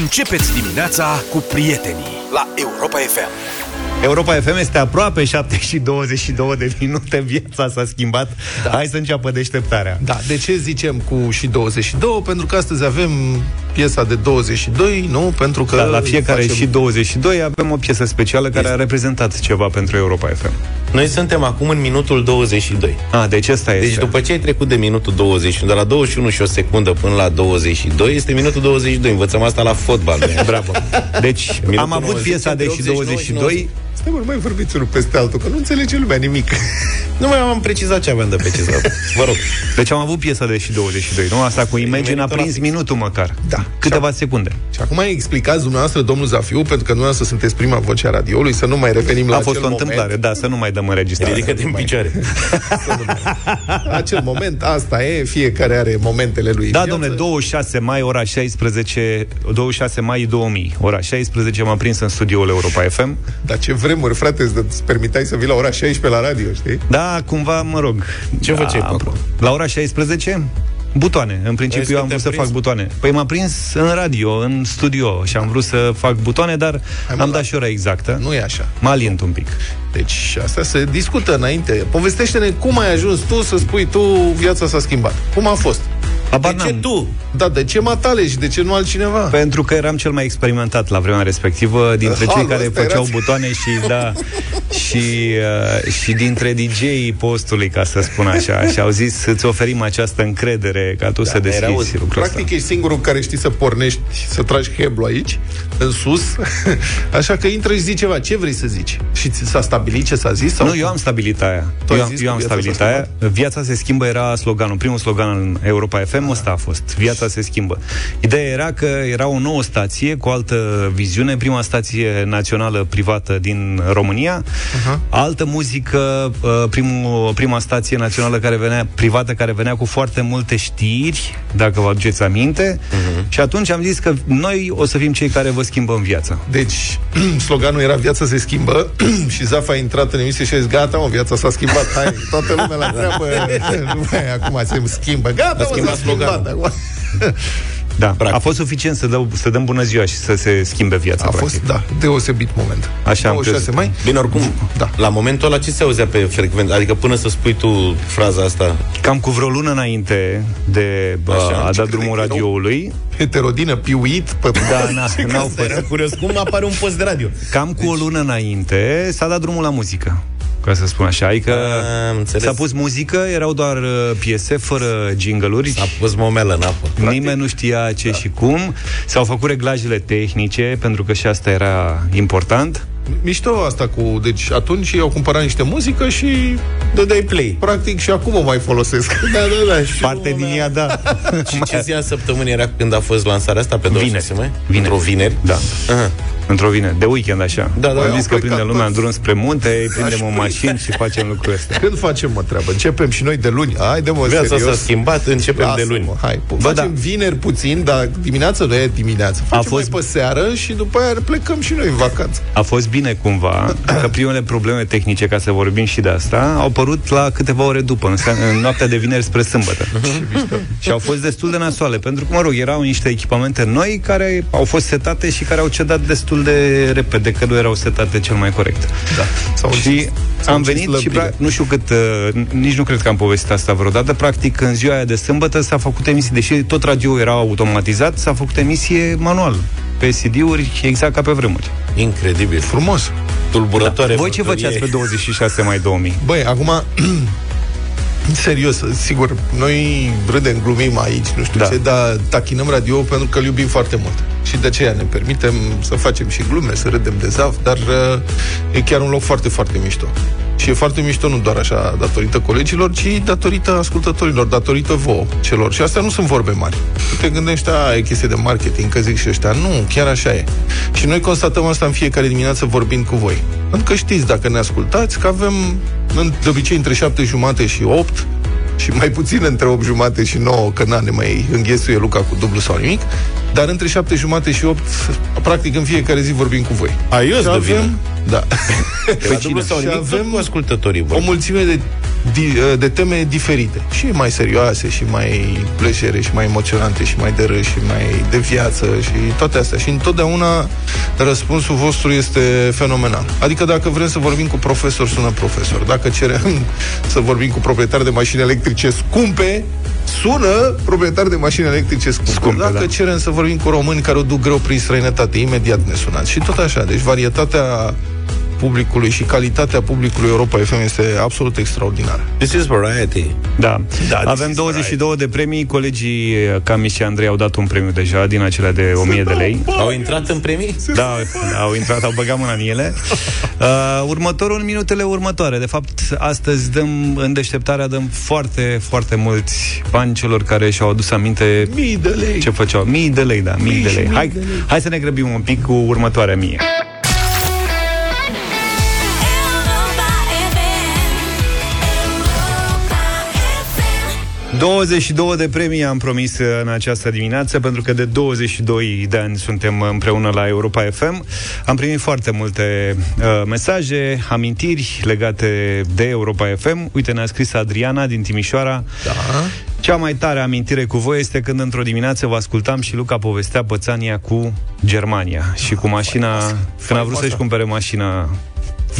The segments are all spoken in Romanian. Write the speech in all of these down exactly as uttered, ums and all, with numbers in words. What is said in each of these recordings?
Începeți dimineața cu prietenii la Europa F M. Europa F M este aproape șapte și douăzeci și două de minute. Viața s-a schimbat. Da. Hai să înceapă deșteptarea. Da, de ce zicem cu și douăzeci și doi? Pentru că astăzi avem piesa de douăzeci și doi, nu? Pentru că da, la fiecare facem... și douăzeci și doi avem o piesă specială care este... a reprezentat ceva pentru Europa F M. Noi suntem acum în minutul douăzeci și doi. Ah, deci asta este. Deci după ce ai trecut de minutul douăzeci și unu, de la douăzeci și unu și o secundă până la douăzeci și doi, este minutul douăzeci și doi. Învățăm asta la fotbal. Bravo. Deci minutul am avut nouăzeci, piesa de și douăzeci și doi. Stai, mă, nu mai vorbiți unul peste altul, că nu înțelege lumea nimic. Nu mai am precizat ce aveam de precizat. Vă rog. Deci am avut piesa de și douăzeci și doi, nu? Asta cu Imagine a prins minutul măcar. Da. Câteva și secunde. Și acum explicați dumneavoastră, domnul Zafiu, pentru că dumneavoastră sunteți prima voce a radioului, să nu mai revenim la a acel moment. A fost o întâmplare, da, să nu mai dăm înregistrare. Ridică-te în picioare. Acel moment, asta e, fiecare are momentele lui. Da, domnule, douăzeci și șase mai, ora șaisprezece, douăzeci și șase mai două mii, ora șaisprezece m-am prins în studioul Europa F M. Dar ce vremuri, frate, îți permiteai să vii la ora șaisprezece la radio, știi? Da, cumva, mă rog. Ce da, făceai acolo? La ora șaisprezece? Butoane. În principiu eu am vrut să fac butoane. Păi m-am prins în radio, în studio și am vrut să fac butoane, dar Hai, am dat la... și ora exactă. Nu e așa. Mă alint un pic. Deci asta se discută înainte. Povestește-ne cum ai ajuns tu să spui tu viața s-a schimbat. Cum a fost? Abar de ce n-am. Tu? Da, de ce Matale și de ce nu altcineva? Pentru că eram cel mai experimentat la vremea respectivă dintre Halo, cei care făceau erați. butoane și da și uh, și dintre D J-ii postului, ca să spun așa. Și au zis, îți oferim această încredere ca tu da, să deschizi lucrul ăsta. Practic ești singurul care știi să pornești, să tragi heblu aici, în sus. Așa că intră și zici ceva, ce vrei să zici? Și s-a stabilit ce s-a zis? Sau? Nu, eu am stabilit aia. Eu, eu viața am stabilit aia. Viața se schimbă era sloganul, primul slogan în Europa F M. Ăsta a fost. Viața se schimbă. Ideea era că era o nouă stație cu altă viziune, prima stație națională privată din România, uh-huh. altă muzică, primul, prima stație națională care venea, privată care venea cu foarte multe știri, dacă vă aduceți aminte, uh-huh. și atunci am zis că noi o să fim cei care vă schimbăm viața. Deci, sloganul era viața se schimbă și Zaf a intrat în emisie și a zis, gata, mă, viața s-a schimbat, hai, toată lumea la treabă, lumea acum se schimbă, gata, da, practic. A fost suficient să, dă, să dăm bună ziua și să se schimbe viața. A practic. fost, da, deosebit moment. Așa am crezut. Mai? Bine, oricum, da. La momentul ăla ce se auzea pe frecvent? Adică până să spui tu fraza asta. Cam cu vreo lună înainte de așa, a dat drumul radioului. Heterodină, piuit pe... Da, na, n-au părut. Curios, cum apare un post de radio? Cam cu deci... o lună înainte s-a dat drumul la muzică, ca să spun așa, adică a, s-a pus muzică, erau doar piese fără jingle-uri. S-a pus momelă în apă. Nimeni practic. nu știa ce da. și cum. S-au făcut reglajele tehnice, pentru că și asta era important. Mișto asta cu... Deci atunci au cumpărat niște muzică și dădeai play. Practic și acum o mai folosesc. Da, da, da. Și parte din ea, da. Și ce zi a săptămânii era când a fost lansarea asta? Pe douăzeci și șase mai? Vineri. Într-o vineri? Da. Aha. Într-o vineri, de weekend așa. Da, da, am zis că prinde lumea în drum spre munte, prindem o mașină și facem lucrul ăsta. Când facem o treabă? Începem și noi de luni. Haide, mă, serios. Viața s-a schimbat, începem de luni. Hai, facem vineri puțin, dar dimineața nu e dimineața. Facem mai pe seară și după aia plecăm și noi în vacanță. A fost bine cumva, că primele probleme tehnice, ca să vorbim și de asta, au apărut la câteva ore după, în noaptea de vineri spre sâmbătă. Și au fost destul de nasoale, pentru că, mă rog, erau niște echipamente noi care au fost setate și care au cedat destul de repede, că nu erau setate cel mai corect. Da. Și am venit și, pra- nu știu cât, uh, nici nu cred că am povestit asta vreodată, practic în ziua aia de sâmbătă s-a făcut emisie, deși tot radio era automatizat, s-a făcut emisie manual, pe C D-uri, exact ca pe vremuri. Incredibil. Frumos. Tulburătoare. Da. Voi ce făceați pe douăzeci și șase mai două mii? Băi, acum... Serios, sigur, noi râdem, glumim aici, nu știu da. ce, dar tachinăm radio pentru că îl iubim foarte mult. Și de aceea ne permitem să facem și glume, să râdem de Zaf, dar e chiar un loc foarte, foarte mișto. Și e foarte mișto nu doar așa datorită colegilor, ci datorită ascultătorilor, datorită vouă celor. Și astea nu sunt vorbe mari. Tu te gândești, a, e chestie de marketing, că zic și ăștia. Nu, chiar așa e. Și noi constatăm asta în fiecare dimineață vorbind cu voi. Pentru că știți, dacă ne ascultați, că avem de obicei între șapte jumate și opt și mai puțin între opt jumate și nouă, că na, ne mai înghesuie Luca cu dublu sau nimic, dar între șapte jumate și opt, practic în fiecare zi vorbim cu voi. Aios de vină. Da. Pe cine? Și avem ascultătorii voi. O mulțime de de teme diferite, și mai serioase, și mai plăcere, și mai emoționante, și mai de râs, și mai de viață, și toate astea. Și întotdeauna răspunsul vostru este fenomenal. Adică dacă vrem să vorbim cu profesori, sună profesor. Dacă cerem să vorbim cu proprietari de mașini electrice scumpe, sună proprietari de mașini electrice scumpe. Scumpe dacă da. cerem să vorbim cu români care o duc greu prin străinătate, imediat ne sunați. Și tot așa. Deci varietatea publicului și calitatea publicului Europa F M este absolut extraordinară. This is variety. Da. da Avem douăzeci și două variety. de premii. Colegii Cami și Andrei au dat un premiu deja, din acelea de o mie de lei. Au intrat în premii? Da, au intrat, au băgat mâna în ele. Uh, următorul, minutele următoare. De fapt, astăzi dăm, în deșteptarea, dăm foarte, foarte mulți bani celor care și-au adus aminte mii de lei. Ce făceau. Mii de lei, da. Mii, mii de lei. Hai, de lei. Hai să ne grăbim un pic cu următoarea mie. douăzeci și două de premii am promis în această dimineață, pentru că de douăzeci și doi de ani suntem împreună la Europa F M. Am primit foarte multe uh, mesaje, amintiri legate de Europa F M. Uite, ne-a scris Adriana din Timișoara. Da. Cea mai tare amintire cu voi este când într-o dimineață vă ascultam și Luca povestea pățania cu Germania și cu mașina, când a vrut să-și cumpere mașina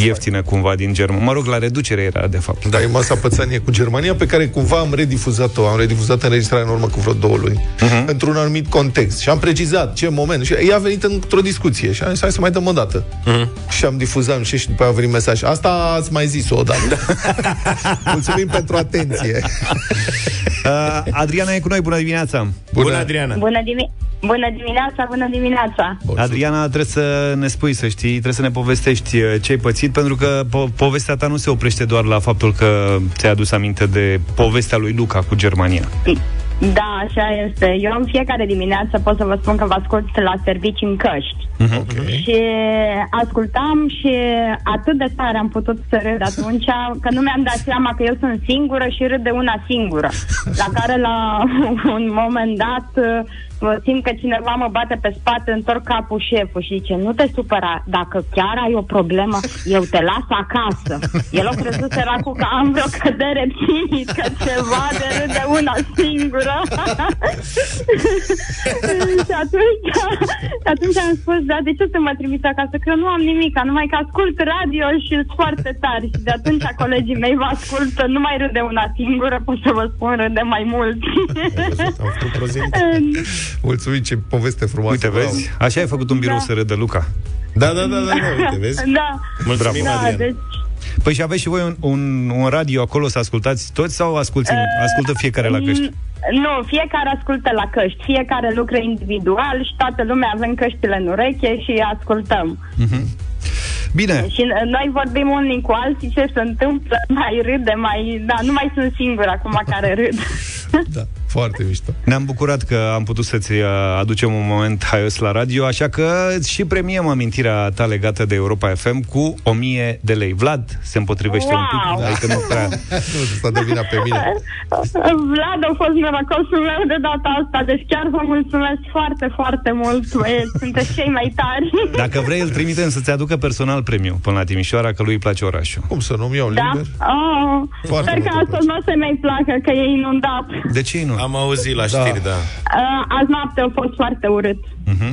ieftină cumva din Germania. Mă rog, la reducere era, de fapt. Da, e masa pățanie cu Germania, pe care cumva am redifuzat-o. Am redifuzat înregistrarea în urmă cu vreo două luni, uh-huh. într-un anumit context. Și am precizat ce moment. Și ea a venit într-o discuție și am zis, hai să mai dăm o dată. Uh-huh. Și am difuzat, nu știu, și după a venit mesaj. Asta ați mai zis-o odată. Mulțumim pentru atenție. uh, Adriana e cu noi, bună dimineața. Bună, bună Adriana. Bună dimineața. Bună dimineața, bună dimineața. Adriana, trebuie să ne spui, să știi, trebuie să ne povestești ce ai pățit, pentru că po- povestea ta nu se oprește doar la faptul că ți-ai adus aminte de povestea lui Luca cu Germania. Da, așa este. Eu în fiecare dimineață pot să vă spun că vă ascult la serviciu în căști. Okay. Și ascultam și atât de tare am putut să râd atunci că nu mi-am dat seama că eu sunt singură și râd de una singură. La care la un moment dat simt că cineva mă bate pe spate, întorc capul șeful și zice, nu te supăra, dacă chiar ai o problemă, eu te las acasă. El a crezut săracul că am vreo cădere psihică, ceva de râd de una singură. Și atunci, atunci am spus, da, de ce să mă trimiți acasă? Că eu nu am nimic, numai că ascult radio și sunt foarte tari. Și de atunci colegii mei vă ascultă, nu mai râde una singură, pot să vă spun, râde mai mult. Am făcut prezent. Mulțumim, ce poveste frumoasă. Uite, vezi? Așa ai făcut un birou da. să râdă Luca. Da, da, da, da, da, uite, vezi? Da. Mult bravo, da, Adrian. Deci... Păi și aveți și voi un, un, un radio acolo să ascultați toți sau asculți, uh, ascultă fiecare la căști? Nu, fiecare ascultă la căști. Fiecare lucră individual și toată lumea avem căștile în ureche și ascultăm. Uh-huh. Bine. Și noi vorbim unii cu alții ce se întâmplă, mai râde, mai... Da, nu mai sunt singur acum care râd. Da. Foarte mișto. Ne-am bucurat că am putut să-ți aducem un moment haios la radio, așa că și premiem amintirea ta legată de Europa F M cu o mie de lei. Vlad se împotrivește wow. un pic, dar adică nu prea... Nu s-a devinat pe mine. Vlad a fost norocosul meu de data asta, deci chiar vă mulțumesc foarte, foarte mult. Sunteți cei mai tari. Dacă vrei, îl trimitem să-ți aducă personal premiu până la Timișoara, că lui îi place orașul. Cum să nu-mi iau da? liber? Oh, sper că asta nu o să mai placă, că e inundat. De ce inundat? Am auzit la știri, da. da. Uh, azi noapte a fost foarte urât. Uh-huh.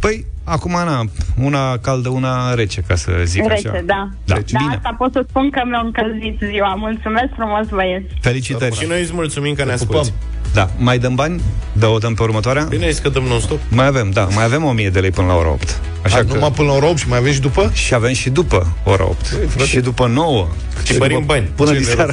Păi, acum, Ana, una caldă, una rece, ca să zic rece, așa. Da. Da. Rece, da. Bine. Asta pot să spun că mi-a încălzit ziua. Mulțumesc frumos, băieți. Felicitări. Și noi îți mulțumim că ne asculti. Da. Mai dăm bani? Da, o dăm pe următoarea? Bine, zic că dăm non-stop. Mai avem, da. Mai avem o mie de lei până la ora opt. Așa. A, că... Numai până la ora opt și mai avem și după? Și avem și după ora opt. Păi, și după nouă. Și, și părim după... bani. Până din seara.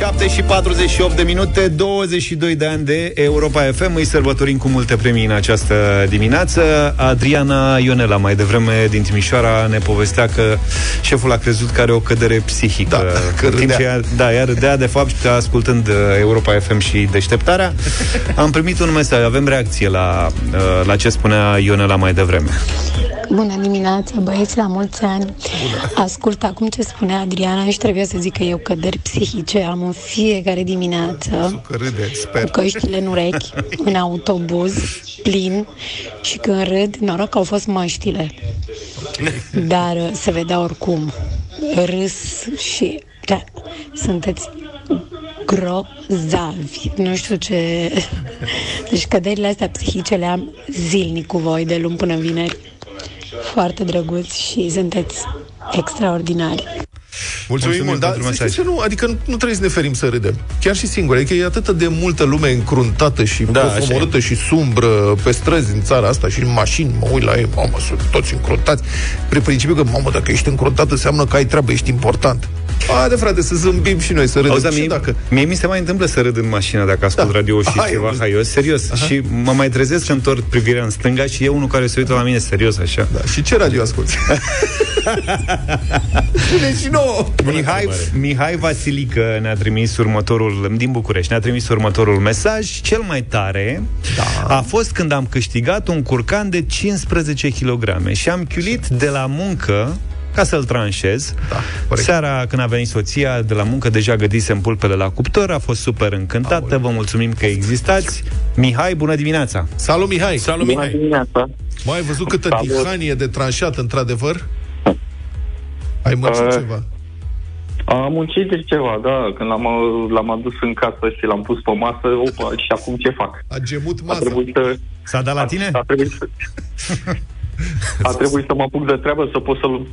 șapte și patruzeci și opt de minute, douăzeci și doi de ani de Europa F M. Îi sărbătorim cu multe premii în această dimineață. Adriana Ionela, mai devreme din Timișoara, ne povestea că șeful a crezut că are o cădere psihică. Da, că în timp ce ea, da, ea râdea, de fapt, ascultând Europa F M și deșteptarea. Am primit un mesaj, avem reacție la, la ce spunea Ionela mai devreme. Bună dimineața, băieți, la mulți ani. Bună. Ascult acum ce spunea Adriana și trebuie să zic că eu căderi psihice am în fiecare dimineață cu căștile în urechi, în autobuz plin, și când râd, noroc că au fost măștile. Dar se vedea oricum râs și da, sunteți grozavi. Nu știu ce... Deci căderile astea psihice le am zilnic cu voi, de luni până vineri. Foarte drăguți și sunteți extraordinari. Mulțumim, Mulțumim mult, dar să știți că nu, adică nu, nu trebuie să ne ferim să râdem. Chiar și singuri, adică e atât de multă lume încruntată și da, omorâtă și sumbră pe străzi în țara asta și în mașini, mă uit la ei, mamă, sunt toți încruntați. Pe principiu că, mamă, dacă ești încruntată înseamnă că ai treabă, ești important. Haide, frate, să zâmbim și noi, să râdem. Auzi, mie, dacă... mie mi se mai întâmplă să râd în mașină dacă ascult da. radio și hai, ceva haios, serios. Aha. Și mă mai trezesc că întorc privirea în stânga și e unul care se uită la mine serios așa. Da. Și ce radio asculti? Spune și nouă. Mihai, Mihai Vasilică ne-a trimis următorul, din București, ne-a trimis următorul mesaj. Cel mai tare da. a fost când am câștigat un curcan de cincisprezece kilograme și am chiulit de la muncă ca să-l tranșez. Da, seara când a venit soția de la muncă, deja gădisem pulpele la cuptor, a fost super încântată. Aole. Vă mulțumim că existați. Mihai, bună dimineața! Salut, Mihai! Salut, Mihai! Bună dimineața! Mai ai văzut câtă Salut. tihanie de tranșat, într-adevăr? Ai muncit uh, ceva? Am muncit de ceva, da. Când l-am, l-am adus în casă și l-am pus pe masă, opa, și acum ce fac? A gemut masa. A să... S-a dat la tine? A trebuit să... a trebuit să mă apuc de treabă, să pot să-l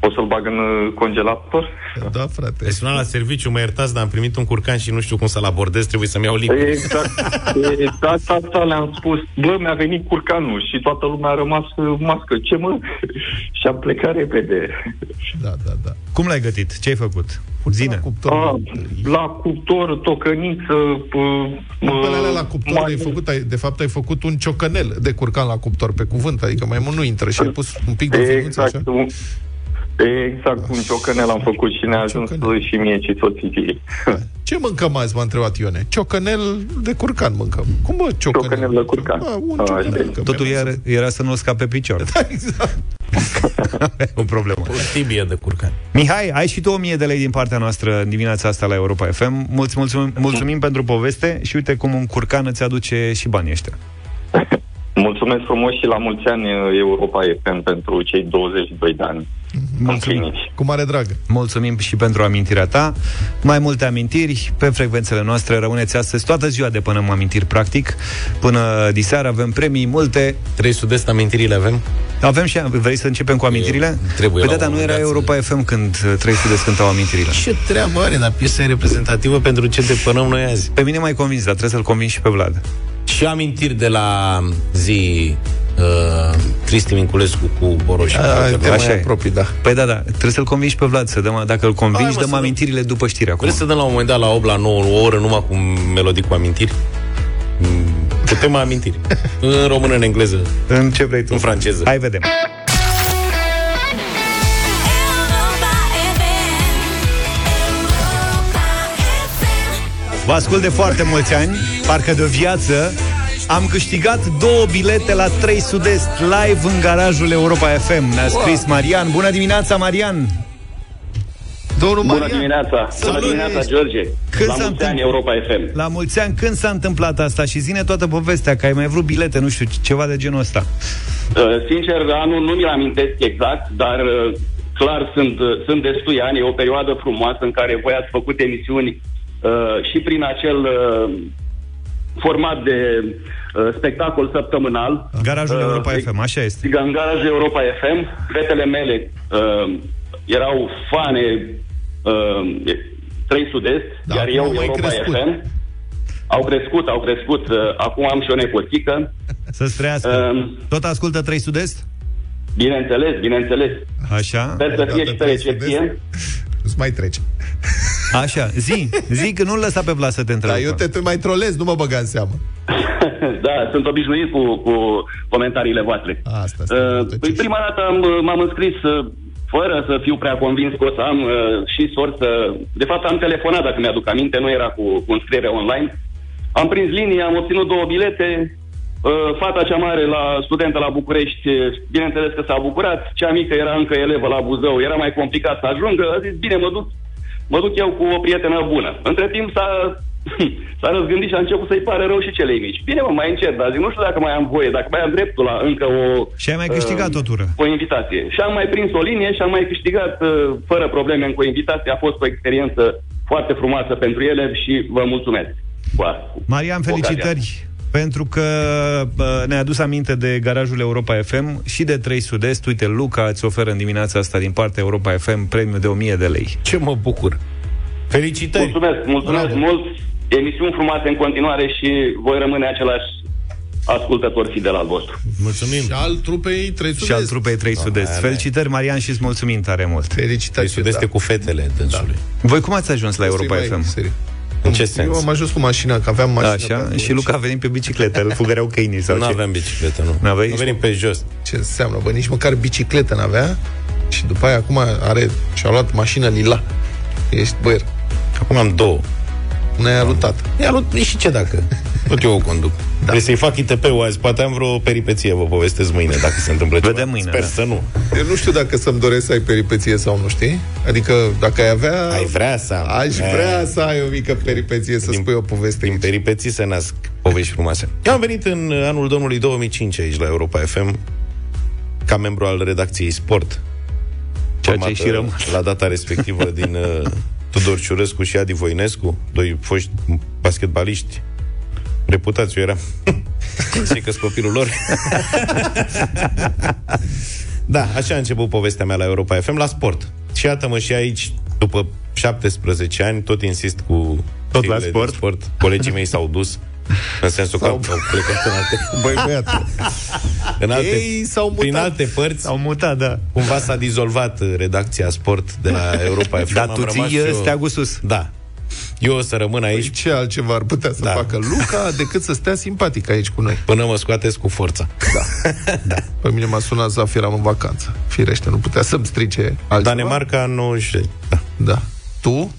Poți să-l bag în congelator? Da, frate. Deci sunam la serviciu, mă iertați, dar am primit un curcan și nu știu cum să-l abordez, trebuie să-mi iau liber. Exact, exact asta le-am spus. Bă, mi-a venit curcanul și toată lumea a rămas mască. Ce mă? Și am plecat repede. Da, da, da. Cum l-ai gătit? Ce ai făcut? Zine. La cuptor, a, la cuptor tocăniță. Pulpelele la cuptor mai... ai făcut, ai, de fapt ai făcut un ciocănel de curcan la cuptor, pe cuvânt, adică mai mult nu intră și ai pus un pic de vinuță, așa? Exact. Exact, un ciocănel am făcut și ne-a ajuns ciocănel. Și mie și soției. Ce mâncăm azi, m-a întrebat Ione? Ciocănel de curcan mâncăm. Cum bă, ciocănel? Ciocănel de curcan. A, un a, ciocănel. Totul era, era să nu scape picioare. Da, exact. O problemă. O tibie de curcan. Mihai, ai și tu o mie de lei din partea noastră în dimineața asta la Europa F M. Mulți mulțumim, mulțumim pentru poveste și uite cum un curcan îți aduce și banii ăștia. Mulțumesc frumos și la mulți ani Europa F M pentru cei douăzeci și doi de ani. Mulțumim. Cu mare drag. Mulțumim și pentru amintirea ta. Mai multe amintiri pe frecvențele noastre. Rămâneți astăzi toată ziua de până mă amintiri practic. Până diseară avem premii multe. Trei sud-est amintirile avem. Avem și vrei să începem cu amintirile? Eu, trebuie. Pe data nu era Europa F M când trei sud-est cântau amintirile. Ce treabă are, dar piesa e reprezentativă pentru ce depănăm noi azi. Pe mine m-ai convins, dar trebuie să-l convingi și pe Vlad. Și amintiri de la zi uh, Cristi Minculescu cu Boroș. Așa e. Proprii, da. Păi da, da, trebuie să-l convingi pe Vlad să dăm, dacă îl convingi, dăm amintirile dăm. după știri acum. Vreți să dăm la un moment dat la opt, la nouă, o oră numai cu melodii cu amintiri? Putem amintiri. În română, în engleză. În ce vrei tu? În franceză. Hai vedem. Vă ascult de foarte mulți ani, parcă de o viață. Am câștigat două bilete la trei Sud-Est live în garajul Europa F M. Ne-a scris Marian. Bună dimineața, Marian! Domnul Marian. Bună dimineața! Bună dimineața, George! Când la mulți ani, Europa F M! La mulți ani, când s-a întâmplat asta? Și zine toată povestea, că ai mai vrut bilete, nu știu, ceva de genul ăsta. Uh, sincer, anul nu mi-l amintesc exact, dar... Uh, clar, sunt, sunt destui ani, e o perioadă frumoasă în care voi ați făcut emisiuni Uh, și prin acel uh, format de uh, spectacol săptămânal. Garajul uh, Europa F M, așa este. În Garajul Europa F M, fetele mele uh, erau fane uh, trei Sud-Est, da, iar eu Europa F M. Au crescut, au crescut. Uh, acum am și o nepoțică. Să-ți trăiască. Uh, Tot ascultă trei Sud-Est? Bineînțeles, bineînțeles. Așa. Sper să fie și pe recepție. Nu-ți mai trece. Așa, zi, zi că nu-l lăsa pe Vlad să te întreabă. Da, eu te, te mai trolez, nu mă băga în seamă. Da, sunt obișnuit cu, cu comentariile voastre. Asta, asta, uh, păi prima dată am, m-am înscris uh, fără să fiu prea convins că o să am uh, și sorță. De fapt am telefonat, dacă mi-aduc aminte, nu era cu, cu înscriere online. Am prins linie, am obținut două bilete. Uh, fata cea mare, la studentă la București, bineînțeles că s-a bucurat. Cea mică era încă elevă la Buzău, era mai complicat să ajungă. A zis, bine, mă duc. Mă duc eu cu o prietenă bună. Între timp s-a, S-a răzgândit și a început să-i pare rău și celei mici. Bine, mă, mai încet, dar zic, nu știu dacă mai am voie, dacă mai am dreptul la încă o... Și ai mai câștigat uh, o tură. O invitație. Și am mai prins o linie și am mai câștigat uh, fără probleme încă o invitație. A fost o experiență foarte frumoasă pentru ele și vă mulțumesc. Marian, felicitări! Pentru că ne-a adus aminte de garajul Europa F M și de trei Sud-Est. Uite, Luca îți oferă în dimineața asta din partea Europa F M premiu de o mie de lei. Ce mă bucur! Felicitări! Mulțumesc, mulțumesc Bravo. mult! Emisiuni frumoase în continuare și voi rămâne același ascultător fidel al vostru. Mulțumim! Și al trupei trei Sud-Est. Și al trupei trei Sud-Est. Felicitări, Marian, și îți mulțumim tare mult! Felicitări! Sud-Est cu fetele dânsului. Da. Voi cum ați ajuns la Europa F M? Serii. În ce sens? Eu am ajuns cu mașina, că aveam mașină. Așa, și Luca a venit pe bicicletă, îl fugăreau câinii sau ce? N-aveam bicicletă, nu. N-aveai? N-a venit pe jos. Ce înseamnă? Bă, nici măcar bicicletă n-avea. Și după aia acum are, și-a luat mașină lila. Ești băier. Acum am două. Una e alutat. E alut, și ce dacă? Tot eu o conduc. Da. Trebuie să-i fac I T P-ul azi. Poate am vreo peripeție, vă povestesc mâine, dacă se întâmplă ceva. Vedem mâine. Sper da. să nu. Eu nu știu dacă să-mi doresc să ai peripeție sau nu, știi? Adică dacă ai avea... Ai vrea să... Aș vrea să ai o mică peripeție, să din, spui o poveste. Din aici. Peripeții se nasc povești frumoase. Eu am venit în anul domnului două mii cinci aici la Europa F M ca membru al redacției Sport. Ceea ce și rămas. La data respectivă din... Tudor Ciurescu și Adi Voinescu, doi foști basketbaliști reputați, eu eram zice că-s copilul lor. Da, așa a început povestea mea la Europa F M, la sport. Și iată-mă și aici, după șaptesprezece ani, tot insist cu tot la sport. sport. Colegii mei s-au dus în sensul s-au... că au plecat în alte Băi, băiatul. În alte, ei s-au mutat. Prin alte părți s-au mutat, da. Cumva s-a dizolvat redacția Sport de la Europa F M. Dar tu ții eu... steagul sus. Da. Eu o să rămân aici. Păi ce altceva ar putea să da. facă Luca decât să stea simpatic aici cu noi? Până mă scoateți cu forța. Da. Da. Pe mine m-a sunat Zafir, am în vacanță. Firește, nu putea să-mi strice altceva. Danemarca nouăzeci. Da. Da. Tu?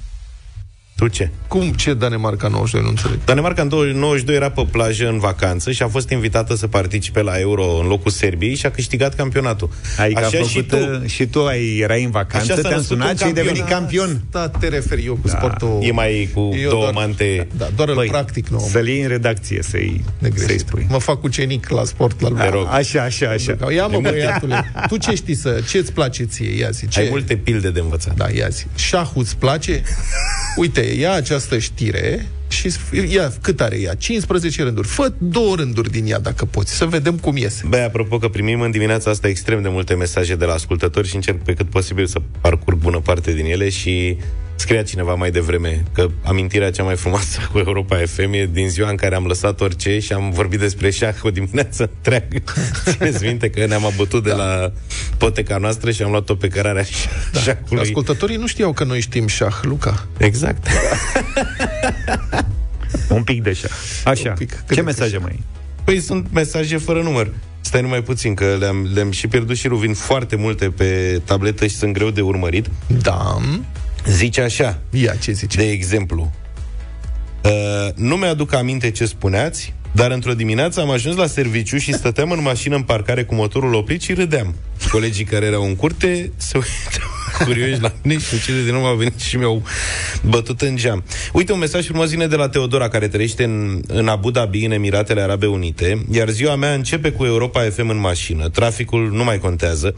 Tu ce? Cum ce Danemarca nouăzeci și doi? Nu înțeleg. Danemarca în nouăzeci și doi era pe plajă în vacanță și a fost invitată să participe la Euro în locul Serbiei și a câștigat campionatul. Adică așa a făcut, și tu. Și tu ai, erai în vacanță, te-am sunat și ai devenit campion. Da, te referi eu cu da. sportul. E mai cu eu două doar, mante. Da, doar Băi, îl practic nou. Să-l iei în redacție, să-i, să-i spui. Mă fac ucenic la sport la lumea. Da, așa, așa, așa. Ia mă, băiatule. Tu ce știi să... Ce-ți place ție? Ia zi. Ce... Ai multe pilde de învățat. Da, ia zi. Șahul îți place? Uite, ia această știre și ia, cât are ea? cincisprezece rânduri. Fă două rânduri din ea dacă poți, să vedem cum iese. Băi, apropo că primim în dimineața asta extrem de multe mesaje de la ascultători și încerc pe cât posibil să parcurg bună parte din ele și scria cineva mai devreme că amintirea cea mai frumoasă cu Europa F M e din ziua în care am lăsat orice și am vorbit despre șah o dimineață întreagă. Țineți minte că ne-am abătut da. de la poteca noastră și am luat-o pe cărarea da. șahului. Ascultătorii nu știau că noi știm șah, Luca. Exact. Un pic de șah. Așa, pic, ce mesaje mai ai? Păi sunt mesaje fără număr. Stai numai puțin, că le-am, le-am și pierdut și ruvin foarte multe pe tabletă și sunt greu de urmărit. Da. Zice așa. Ia, ce zice? De exemplu, uh, nu mi-aduc aminte ce spuneați, dar într-o dimineață am ajuns la serviciu și stăteam în mașină în parcare cu motorul oprit și râdeam. Colegii care erau în curte se uitau curioși la mine și în cele din urmă au venit și mi-au bătut în geam. Uite, un mesaj frumos vine de la Teodora, care trăiește în, în Abu Dhabi, în Emiratele Arabe Unite. Iar ziua mea începe cu Europa F M în mașină. Traficul nu mai contează.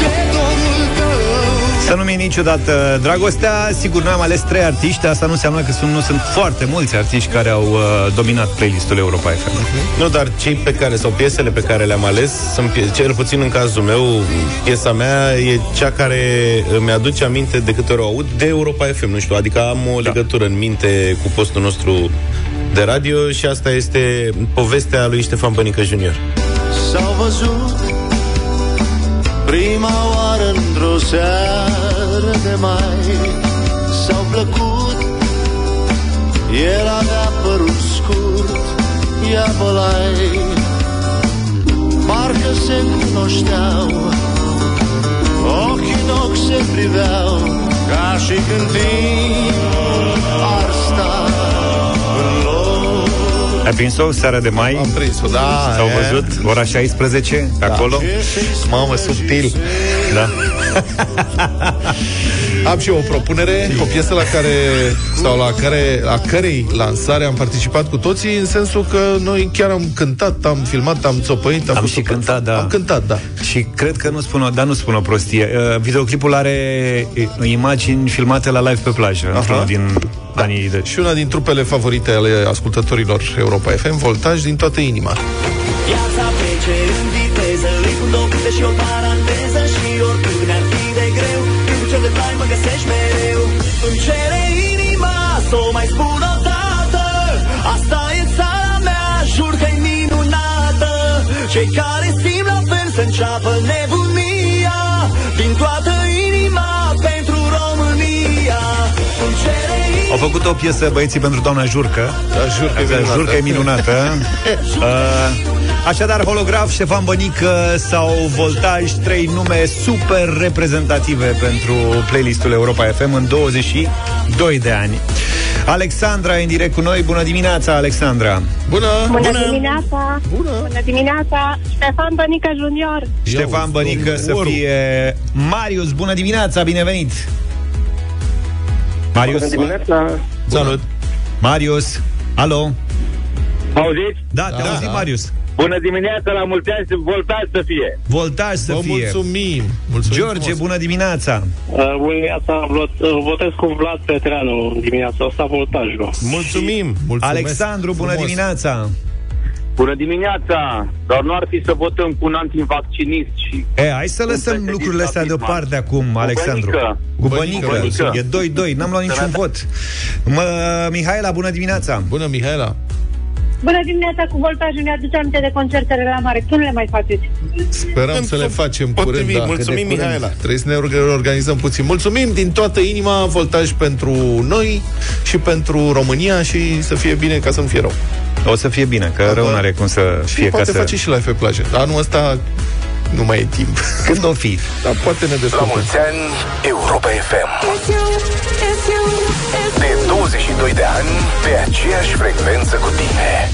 de dorul tău. Să nu-mi iei niciodată dragostea. Sigur, noi am ales trei artiști. Asta nu înseamnă că sunt, nu sunt foarte mulți artiști care au uh, dominat playlistul Europa F M. Uh-huh. Nu, dar cei pe care, sau piesele pe care le-am ales sunt pie- cel puțin în cazul meu, piesa mea e cea care mi-aduce aminte de câte ori o aud de Europa F M, nu știu, adică am o legătură da. în minte cu postul nostru de radio și asta este Povestea lui Ștefan Bănică junior. S-au văzut prima oară într-o seară de mai, s-au plăcut, el avea părul scurt, ea bălai, parcă se cunoșteau, ochii în ochi se priveau, ca și când timp ar sta în loc. Ai prins-o, seara de mai? Am prins-o, da. S-au văzut, ora șaisprezece, da. Acolo. Mamă, subtil. Da. Am și eu o propunere, o piesă la care, sau la care, la cărei lansare am participat cu toții, în sensul că noi chiar am cântat, am filmat, am țopăit. Am, am și cântat, da. Am cântat, da. Și cred că nu spun o, dar nu spun o prostie. Uh, videoclipul are imagini filmate la live pe plajă, într-unul din... Da. De... Și una din trupele favorite ale ascultătorilor Europa F M, Voltaj, din toată inima. Viața trece în viteză, îi pun două puncte și o paranteză, și oricând ar fi de greu, din cel de plai mă găsești mereu. Îmi cere inima să o mai spun o dată, asta e țara mea, jur că-i minunată. Cei care simt la fel să înceapă nebunia, din toată inima pentru România. Îmi cere. Au făcut o piesă băieții pentru doamna Jurcă. Da, Jurcă e minunată, Jurcă e minunată. Așadar, Holograf, Ștefan Bănică sau Voltaj, trei nume super reprezentative pentru playlistul Europa F M în douăzeci și doi de ani. Alexandra e în direct cu noi. Bună dimineața, Alexandra. Bună. Bună, bună dimineața. Bună. Bună dimineața. Ștefan Bănică junior. Ștefan Bănică să fie. Marius, bună dimineața, binevenit. Marius. Salut. Marius. Alo. Auziți? Da, te da, auzi, da. Marius. Bună dimineața, la mulți ani, Voltaj să fie. Voltaj să vă fie. Mulțumim. Mulțumim. George, mulțumim. Bună dimineața. Uh, bună dimineața, votez cu Vlad Petreanu dimineața asta, Voltajul. Mulțumim. Mulțumesc. Alexandru, bună frumos. Dimineața. Bună dimineața, dar nu ar fi să votăm cu un antivaccinist și... E, hai să lăsăm lucrurile astea deoparte acum, cu Alexandru. Bănică. Cu Bănică. Bănică. E doi doi, n-am luat niciun vot. Mă, Mihaela, bună dimineața. Bună, Mihaela. Bună dimineața, cu Voltajul, mi-aduce aminte de concertele la mare. Tu nu le mai faceți? Sperăm să le facem curând, da. Mulțumim, Mihaela. Trebuie să ne organizăm puțin. Mulțumim din toată inima, Voltaj, pentru noi și pentru România, și să fie bine, ca să nu fie rău. O să fie bine, că da, rău n-are cum să fie. Poate să... face și live pe plajă. Anul ăsta nu mai e timp. Când o fi? Dar poate ne descurcăm. La mulți ani, Europa F M. De douăzeci și doi de ani, pe aceeași frecvență cu tine.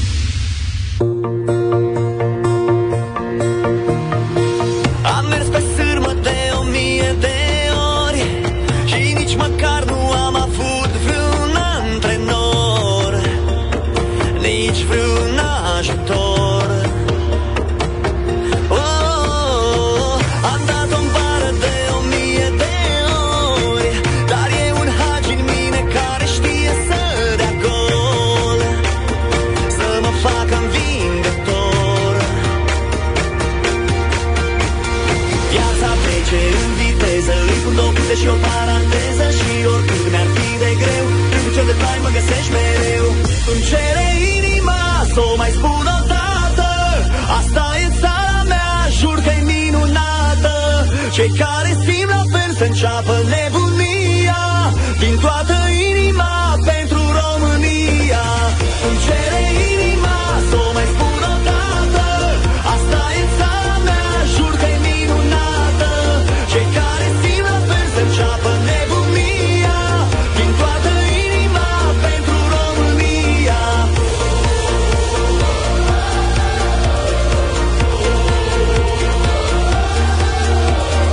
Am mers pe sârmă de o mie de ori și nici măcar nu am avut vreun antrenor, nici vreun ajutor. Și o paranteză și oricând mi-ar fi de greu, prin ce de plai mă găsești mereu. Îmi cere inima să o mai spun o dată, asta e țara mea, jur că-i minunată. Cei care simt la fel se înceapă nebunia, din toată inima pentru România. Îmi cere inima să o mai spun o dată, asta e țara mea, jur că-i minunată. Cei care ceapă nebunia, din toată inima pentru România.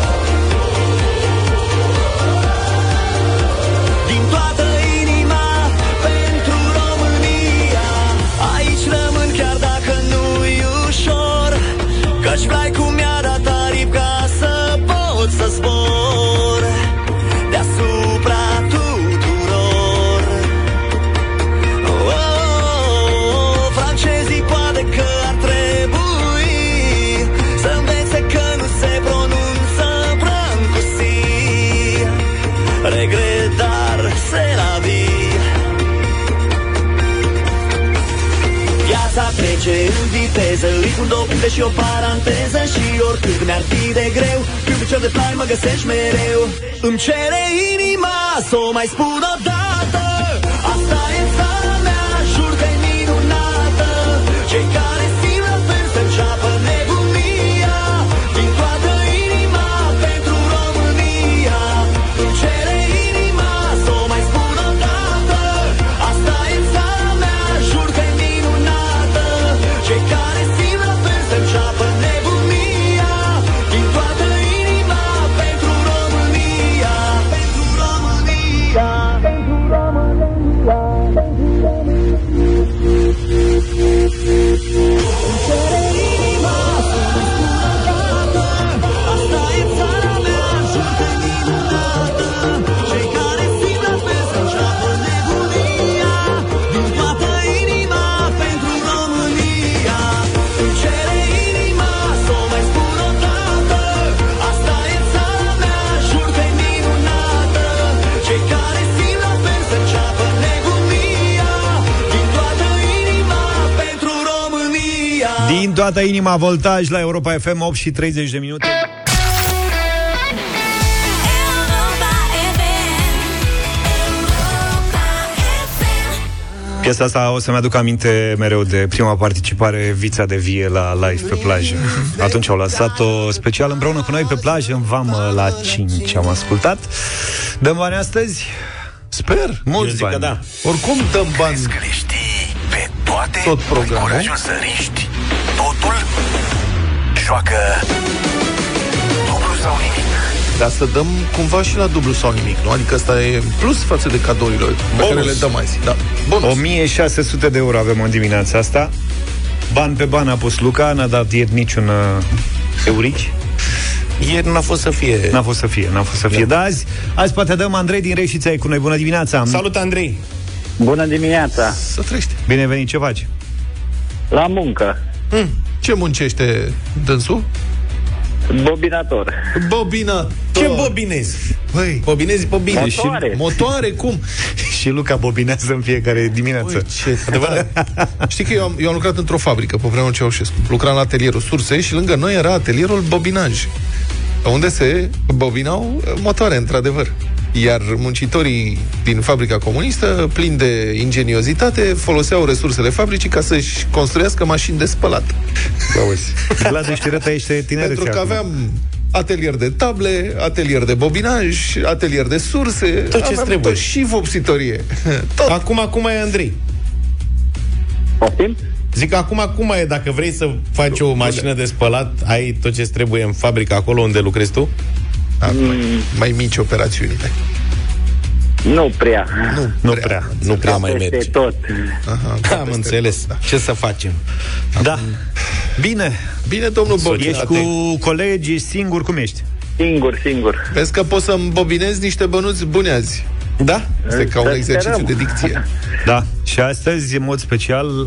Din toată inima pentru România. Aici rămân chiar dacă nu-i ușor, căci plai cum mi-a dat aripi ca să pot să zbor deasupra tuturor. Oh, oh, francezii poate că ar trebui să învețe că nu se pronunță prancusi. Regretar se la vie. Viața trece în viteză, ritmul doprinde și o paranteză, și oricât mi-ar fi de greu, picior de plai mă găsești mereu. Îmi cere inima să o mai spun o dată, asta e țara mea, jur că-i minunată. Cei care simt la fel se înceapă nebunia, din toată inima pentru România. Îmi cere inima să o mai spun o dată, asta e țara mea, jur că-i minunată. Cei care simt la fel se înceapă nebunia, din toată toată inima, Voltaj la Europa F M. Opt și treizeci de minute. Piesa asta o să-mi aduc aminte mereu de prima participare Vița de Vie la live pe plajă. Atunci au lansat-o special împreună cu noi pe plajă, în vamă la cinci. Am ascultat. Dăm bani astăzi? Sper, mulți bani, da. Oricum dăm bani. Crezi că le știi pe toate? Tot programul. Joacă dublu sau nimic. Dar să dăm cumva și la dublu sau nimic, nu? Adică asta e plus față de cadourilor pe care le dăm azi, da. Bonus. o mie șase sute de euro avem în dimineața asta. Ban pe ban a pus Luca, n-a dat ieri niciun uh, eurici. Ieri n-a fost să fie. N-a fost să fie, n-a fost să fie. Da. Dar azi, azi poate dăm. Andrei din Reșița e cu noi. Bună dimineața! Salut, Andrei! Bună dimineața! Să trăiești! Bine venit, ce faci? La muncă. Mm. Ce muncește dânsul? Bobinator. Bobinator. Ce bobinezi? Băi, bobinezi bobine. Motoare. Și motoare, cum? Și Luca bobinează în fiecare dimineață. Băi, ce adevărat. Știi că eu am, eu am lucrat într-o fabrică pe vremea Ceaușescu. Lucram la atelierul Sursei și lângă noi era atelierul bobinaj, unde se bobinau motoare, într-adevăr. Iar muncitorii din fabrica comunistă, plini de ingeniozitate, foloseau resursele fabricii ca să-și construiască mașini de spălat. Lasă știrea ta, ești tineret. Pentru că aveam atelier de table, atelier de bobinaj, atelier de surse, tot ce trebuie. Tot și vopsitorie. Tot. Acum, acum e, Andrei. Poftim? Zic, acum, acum e, dacă vrei să faci o mașină de spălat, ai tot ce trebuie în fabrica acolo unde lucrezi tu? Acum, mm. mai mici operațiunile. Nu prea. Nu prea, nu prea, nu prea mai merge. Tot. Aha, da, am înțeles. Tot, da. Ce să facem? Acum... Da. Bine. Bine, domnul Bobinat. Ești cu colegii, singur, cum ești? Singur, singur. Vezi că poți să-mi bobinezi niște bănuți bune azi. Da? Este ca un exercițiu de dicție. Da. Și astăzi, în mod special...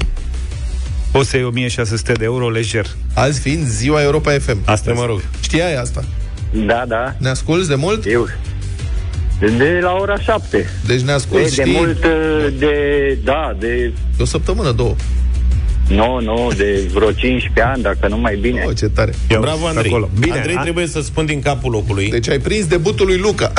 O să iei o mie șase sute de euro lejer. Azi fiind ziua Europa F M. Asta, mă rog. Știai asta? Da, da. Ne asculți de mult? Eu. De la ora șapte. Deci ne asculți, de, de mult, de... Da, de... De o săptămână, două. Nu, no, nu, no, de vreo cincisprezece ani, dacă nu mai bine. Oh, ce tare. Eu. Bravo, Andrei. Acolo. Bine, Andrei, a? Trebuie să spun din capul locului. Deci ai prins debutul lui Luca.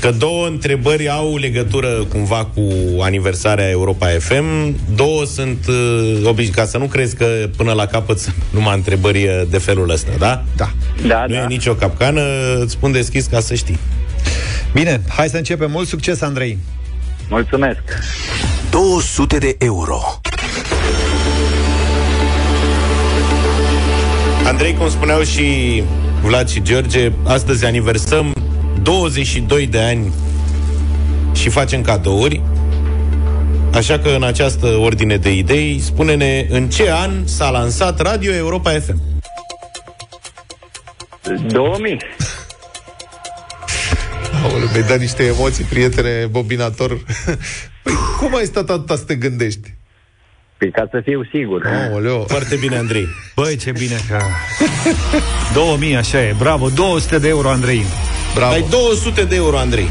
Că două întrebări au legătură cumva cu aniversarea Europa F M. Două sunt uh, obișnuit, ca să nu crezi că până la capăt sunt numai întrebări de felul ăsta, da? Da, da. Nu da. E nicio capcană, îți spun deschis ca să știi. Bine, hai să începem. Mult succes, Andrei. Mulțumesc. Două sute de euro. Andrei, cum spuneau și Vlad și George, astăzi aniversăm douăzeci și doi de ani și facem cadouri. Așa că în această ordine de idei, spune-ne în ce an s-a lansat Radio Europa F M. două mii. Aoleu, mi-ai dat niște emoții, prietene bobinator. Păi, cum ai stat atâta să te gândești? Păi, ca să fiu sigur. Aoleu. Foarte bine, Andrei. Băi, ce bine că... două mii, așa e, bravo. Două sute de euro, Andrei. Bravo. Ai două sute de euro, Andrei.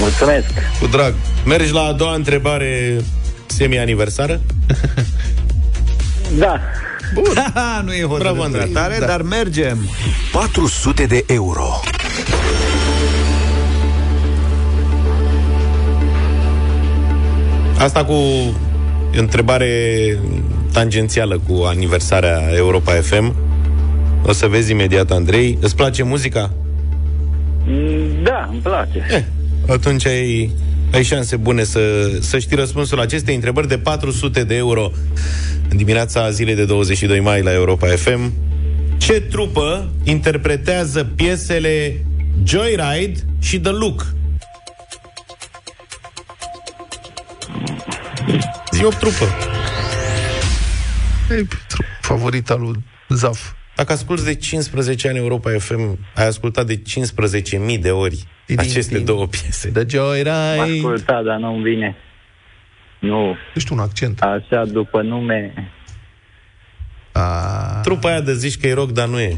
Mulțumesc. Cu drag. Mergi la a doua întrebare semi-aniversară? Da. Bun. Da, nu e hotărât. Bravo, Andrei. Tare, da. Dar mergem. patru sute de euro. Asta cu întrebare tangențială cu aniversarea Europa F M. O să vezi imediat, Andrei. Îți place muzica? Da, îmi place. Eh, atunci ai, ai șanse bune să, să știi răspunsul acestei întrebări de patru sute de euro în dimineața zilei de douăzeci și doi mai la Europa F M. Ce trupă interpretează piesele Joyride și The Look? E o trupă. E favorita lui Zaf. Dacă asculti de cincisprezece ani Europa F M, ai ascultat de cincisprezece mii de ori din aceste din două piese. The Joyride. M-a ascultat, dar nu-mi vine. Nu. Ești un accent. Așa, după nume. A... Trupa aia de zici că e rock, dar nu e.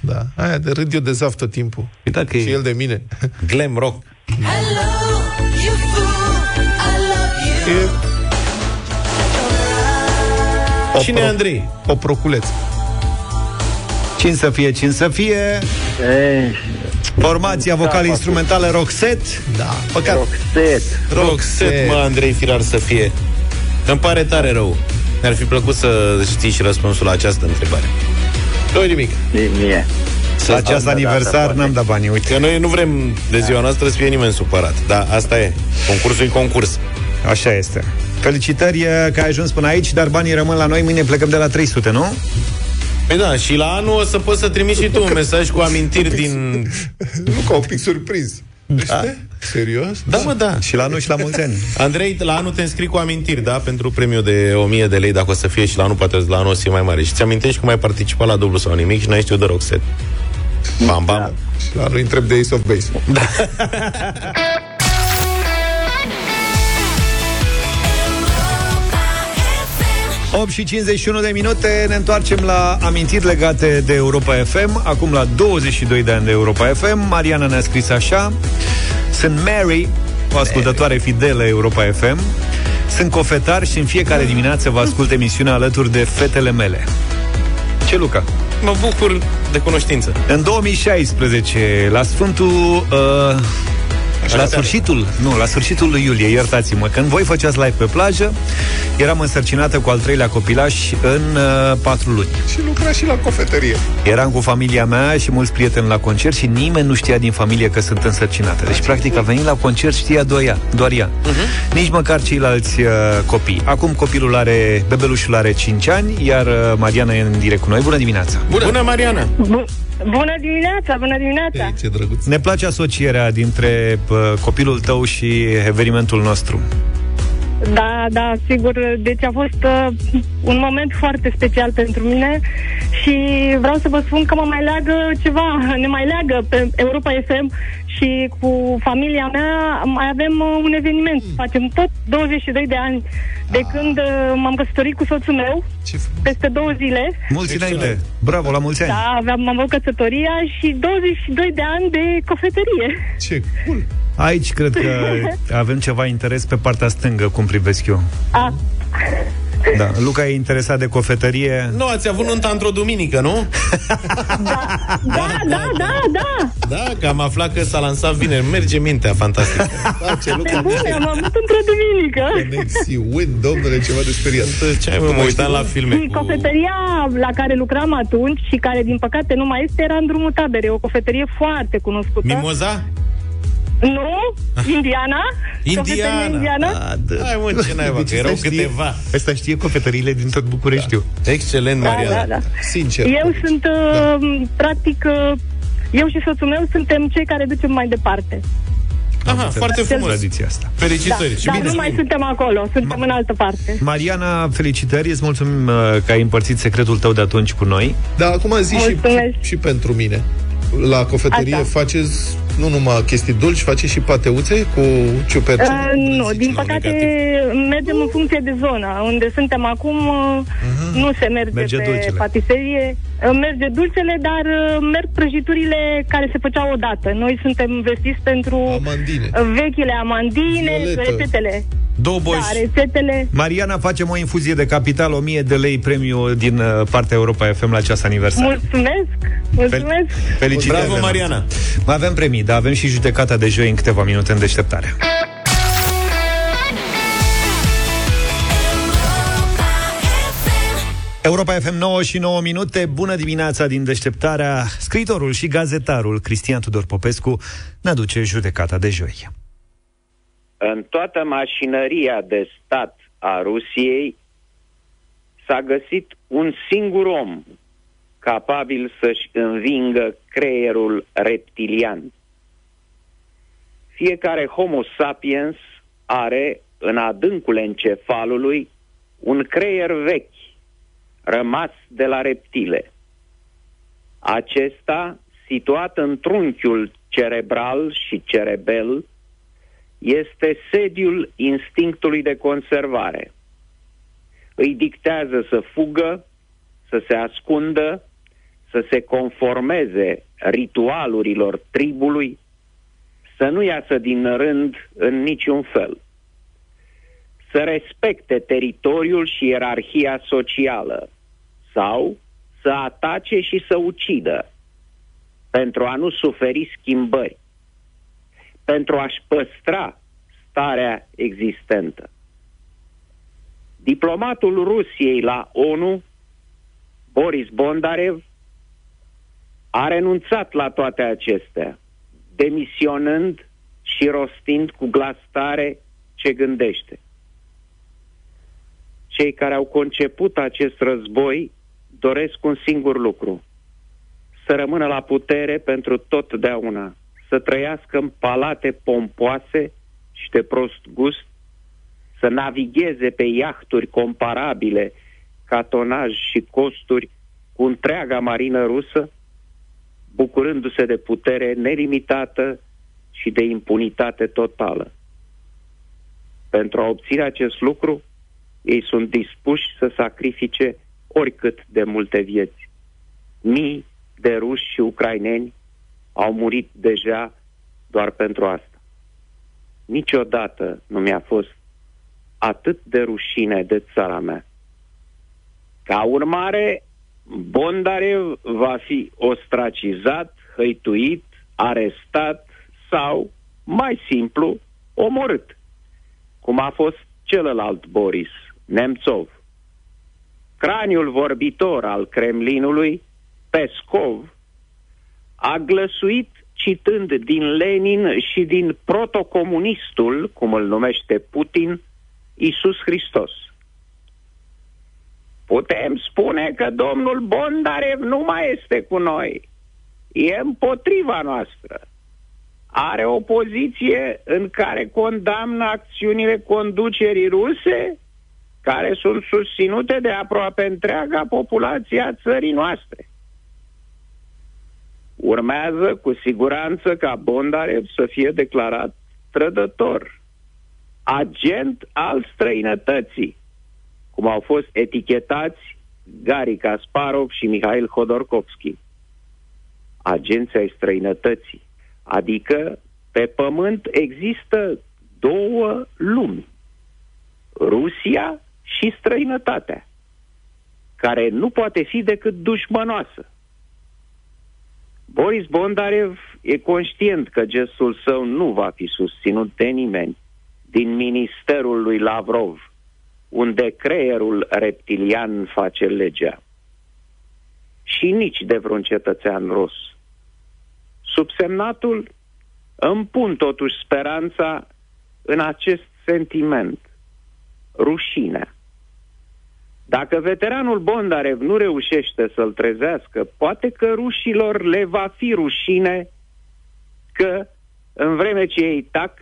Da. Aia de râd eu de Zaf tot timpul. Uita că și e el de mine. Glam rock. Hello, you fool, I love you. E... Cine pro... Andrei? O proculeță. Cine să fie, cine să fie. Ei, formația vocal-instrumentală Roxette. Da, păcat. Roxette. Roxette, mă, Andrei Firar să fie. Îmi pare tare rău. Mi-ar fi plăcut să știi și răspunsul la această întrebare. Nu-i nimic. Mie. La acest aniversar n-am dat banii, uite. Că noi nu vrem de ziua noastră să fie nimeni supărat. Dar asta e. Concursul e concurs. Așa este. Felicitări că ai ajuns până aici, dar banii rămân la noi. Mâine plecăm de la trei sute, nu? Păi da, și la anul o să poți să trimiți și tu un mesaj cu amintiri pic, din... Nu, ca un pic surprins. Da. Serios? Da, mă, da. Și la anul și la mulți ani. Andrei, la anul te înscrii cu amintiri, da? Pentru premiul de o mie de lei, dacă o să fie și la anul, poate la anul o să fie mai mare. Și ți-amintești cum ai participat la dublu sau nimic și n-ai știut de Roxette. Bam, bam. Da. Și la anul întreb de Ace of Base. Da. opt și cincizeci și unu de minute, ne întoarcem la amintiri legate de Europa F M. Acum la douăzeci și doi de ani de Europa F M, Mariana ne-a scris așa: sunt Mary, o ascultătoare fidelă Europa F M. Sunt cofetar și în fiecare dimineață vă ascult emisiunea alături de fetele mele. Ce, Luca? Mă bucur de cunoștință. În două mii șaisprezece, la Sfântul... Uh, la sfârșitul, nu, la sfârșitul lui iulie, iertați-mă, când voi făceați live pe plajă, eram însărcinată cu al treilea copilaș în uh, patru luni. Și lucra și la cofetărie. Eram cu familia mea și mulți prieteni la concert și nimeni nu știa din familie că sunt însărcinată. Deci, practic, a venit la concert, știa doar ea, doar ea. Uh-huh. Nici măcar ceilalți uh, copii. Acum copilul are, bebelușul are cinci ani, iar uh, Mariana e în direct cu noi. Bună dimineața! Bună, Bună Mariana! Bun. Bună dimineața, bună dimineața. Ei, ce drăguț. Ne place asocierea dintre uh, copilul tău și evenimentul nostru. Da, da, sigur. Deci a fost uh, un moment foarte special pentru mine. Și vreau să vă spun că mă mai leagă ceva. Ne mai leagă pe Europa F M. Și cu familia mea mai avem uh, un eveniment. mm. Facem tot douăzeci și doi de ani de ah. când uh, m-am căsătorit cu soțul meu. Peste două zile. Mulți înainte, bravo, la mulți ani. Da, aveam, am avut căsătoria și douăzeci și doi de ani de cofetărie. Ce cool. Aici cred că avem ceva interes pe partea stângă, cum privesc eu. Ah. Da, Luca e interesat de cofetărie. Nu, ați avut nunta într-o duminică, nu? Da, da, da, da, da. Da, că am aflat că s-a lansat vineri. Merge mintea, fantastică. Face, Luca, pe bune, am avut într-o duminică. Conexiuni, domnule, ceva de speriat. Mă uitam la filme cu... Cofetăria la care lucram atunci și care, din păcate, nu mai este, era în Drumul Taberei. O cofetărie foarte cunoscută. Mimoza? Nu, Indiana. Indiana, Indiana. A, dă. Hai mă, ce naiba, că erau știe, câteva. Asta știe cofetăriile din tot Bucureștiul, da. Excelent, Mariana, da, da, da. Sincer. Eu sunt, da. practic, eu și soțul meu suntem cei care ducem mai departe. Aha, foarte frumos tradiția asta. Felicitări. Da, și dar bine, nu mai bine. Suntem acolo, suntem Ma- în altă parte. Mariana, felicitări, îți mulțumim că ai împărțit secretul tău de atunci cu noi. Da, acum zi și, și pentru mine. La cofetărie asta. Faceți nu numai chestii dulci, faceți și pateuțe cu ciuperci? Uh, nu, din păcate negativ. Mergem în funcție de zona. Unde suntem acum, uh-huh. nu se merge, merge pe dulcele. Patiserie. Merge dulcele, dar merg prăjiturile care se făceau odată. Noi suntem vestiți pentru amandine. Vechile amandine, Violeta. Rețetele. Doboș. Da, rețetele. Mariana, facem o infuzie de capital, o mie de lei premiu din partea Europa F M la această aniversare. Mulțumesc! Mulțumesc! Fel- felicitări! Bravo, Mariana! Mai avem premii, dar avem și judecata de joi în câteva minute în deșteptare. Europa F M, nouă și nouă minute. Bună dimineața din deșteptarea. Scriitorul și gazetarul Cristian Tudor Popescu ne aduce judecata de joi. În toată mașinăria de stat a Rusiei s-a găsit un singur om capabil să-și învingă creierul reptilian. Fiecare homo sapiens are în adâncul encefalului un creier vechi, rămas de la reptile. Acesta, situat în trunchiul cerebral și cerebel, este sediul instinctului de conservare. Îi dictează să fugă, să se ascundă, să se conformeze ritualurilor tribului, să nu iasă din rând în niciun fel, să respecte teritoriul și ierarhia socială, sau să atace și să ucidă, pentru a nu suferi schimbări, pentru a-și păstra starea existentă. Diplomatul Rusiei la O N U, Boris Bondarev, a renunțat la toate acestea, demisionând și rostind cu glas tare ce gândește. Cei care au conceput acest război doresc un singur lucru: să rămână la putere pentru totdeauna, să trăiască în palate pompoase și de prost gust, să navigheze pe iahturi comparabile ca tonaj și costuri cu întreaga marină rusă, bucurându-se de putere nelimitată și de impunitate totală. Pentru a obține acest lucru, Ei sunt dispuși să sacrifice oricât de multe vieți. Mii de ruși și ucraineni au murit deja doar pentru asta. Niciodată nu mi-a fost atât de rușine de țara mea. Ca urmare, Bondarev va fi ostracizat, hăituit, arestat sau, mai simplu, omorât, cum a fost celălalt Boris, Nemțov. Craniul vorbitor al Kremlinului, Peskov, a glăsuit citând din Lenin și din protocomunistul, cum îl numește Putin, Iisus Hristos. Putem spune că domnul Bondarev nu mai este cu noi. E împotriva noastră. Are o poziție în care condamnă acțiunile conducerii ruse, care sunt susținute de aproape întreaga populație a țării noastre. Urmează cu siguranță ca Bondarev să fie declarat trădător, agent al străinătății, cum au fost etichetați Garry Kasparov și Mihail Hodorkovski. Agenții ai străinătății. Adică, pe pământ există două lumi, Rusia și străinătatea, care nu poate fi decât dușmănoasă. Boris Bondarev e conștient că gestul său nu va fi susținut de nimeni din ministerul lui Lavrov, unde creierul reptilian face legea, și nici de vreun cetățean rus. Subsemnatul îmi pun totuși speranța în acest sentiment, rușinea. Dacă veteranul Bondarev nu reușește să-l trezească, poate că rușilor le va fi rușine că, în vreme ce ei tac,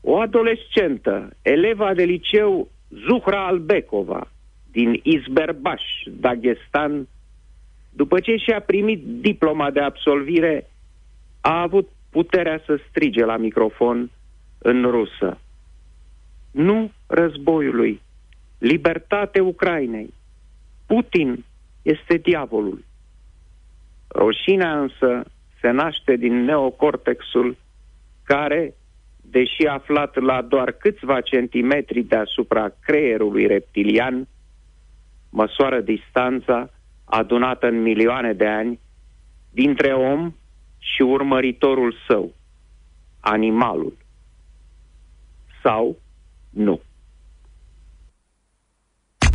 o adolescentă, eleva de liceu Zuhra Albekova, din Izberbaș, Dagestan, după ce și-a primit diploma de absolvire, a avut puterea să strige la microfon în rusă: nu războiului, libertate Ucrainei, Putin este diavolul. Rușinea însă se naște din neocortexul care, deși aflat la doar câțiva centimetri deasupra creierului reptilian, măsoară distanța adunată în milioane de ani dintre om și urmăritorul său, animalul. Sau nu.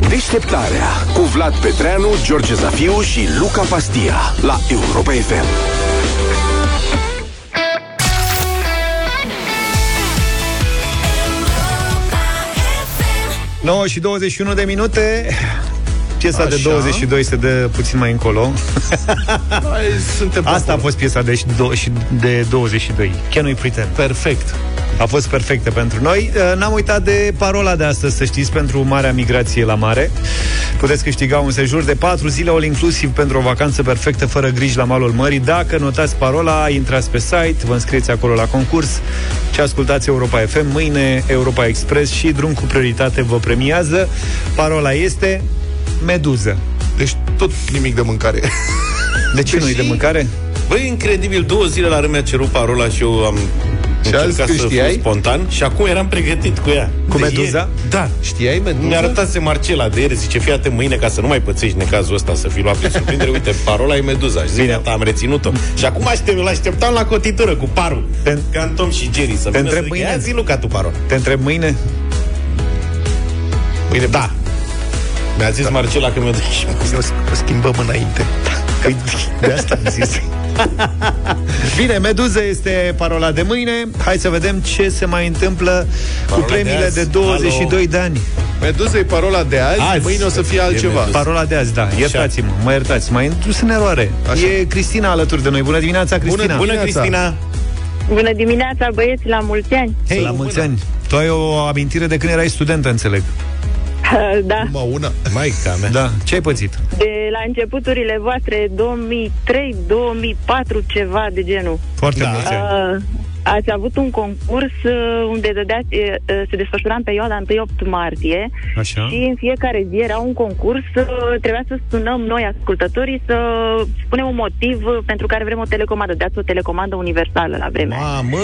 Deșteptarea cu Vlad Petreanu, George Zafiu și Luca Pastia la Europa F M. nouă și douăzeci și unu de minute. Piesa Așa. de douăzeci și doi se dă puțin mai încolo. Noi, asta a fost piesa de, de douăzeci și doi. Can we pretend? Perfect. A fost perfectă pentru noi. N-am uitat de parola de astăzi, să știți, pentru marea migrație la mare. Puteți câștiga un sejur de patru zile all inclusiv pentru o vacanță perfectă, fără griji, la malul mării. Dacă notați parola, intrați pe site, vă înscrieți acolo la concurs și ascultați Europa F M. Mâine Europa Express și Drum cu Prioritate vă premiază. Parola este meduză. Deci tot nimic de mâncare. De ce nu-i de mâncare? Băi, incredibil, două zile la rând mi-a cerut parola și eu am... Și azi că știai? Spontan. Și acum eram pregătit cu ea. Cu de meduza? Ieri, da. Știai meduza? Mi-a arătase Marcela de ieri, zice, fii atent mâine ca să nu mai pățești necazul ăsta, să fii luat pe surprindere. Uite, parola e meduza. Și zic, am reținut-o. Și acum aștept, l-așteptam la cotitură cu parul. Te... Ca în Tom și Jerry. Să te întreb mâine? Ia zi, Luca, tu parola. Te întreb mâine? Mâine, da. Mi-a zis da. Marcela că mi-o dă și o schimbăm înainte. De asta am zis. Bine, meduză este parola de mâine. Hai să vedem ce se mai întâmplă parola cu premiile de, azi, de douăzeci și doi alo. de ani. Meduză e parola de azi, azi mâine o să fie altceva. Meduză. Parola de azi, da. Iertați-mă, mă iertați. M-ai indus în eroare. Așa. E Cristina alături de noi. Bună dimineața, Cristina. Bună, bună Cristina. Bună dimineața, băieți, la mulți ani. Hei, la mulți bună. ani. Tu ai o amintire de când erai studentă, înțeleg. Da. Numai una. Maica mea. Da. Ce ai pățit? De la începuturile voastre, două mii trei, două mii patru, ceva de genul. Foarte da. mulți ani. Ați avut un concurs unde dădea, se desfășura în perioada unu opt martie. Așa. Și în fiecare zi era un concurs. Trebuia să sunăm noi, ascultătorii, să spunem un motiv pentru care vrem o telecomandă. Dați o telecomandă universală la vremea. Mamă,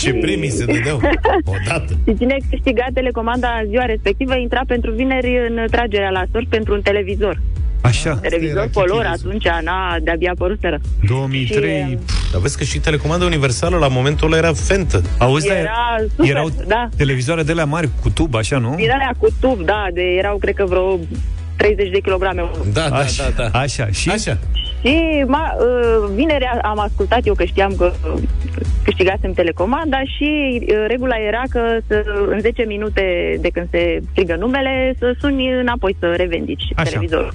ce și... premii se dădeau odată. Și cine câștiga telecomanda în ziua respectivă intra pentru vineri în tragerea la sort pentru un televizor. Așa. Televizor color, atunci, na, de-abia apăruseră. două mii trei. Și, dar vezi că și telecomanda universală la momentul ăla era fentă. Auzi, era da, super, erau da. Televizoare de la mari, cu tub, așa, nu? Din alea cu tub, da, de, erau, cred că, vreo treizeci de kilograme. Da, da, așa, da, da. Așa, și? Așa. Și ma, vinerea am ascultat eu că știam că câștigasem telecomanda și regula era că să, în zece minute de când se strigă numele să suni înapoi să revendici așa. Televizorul.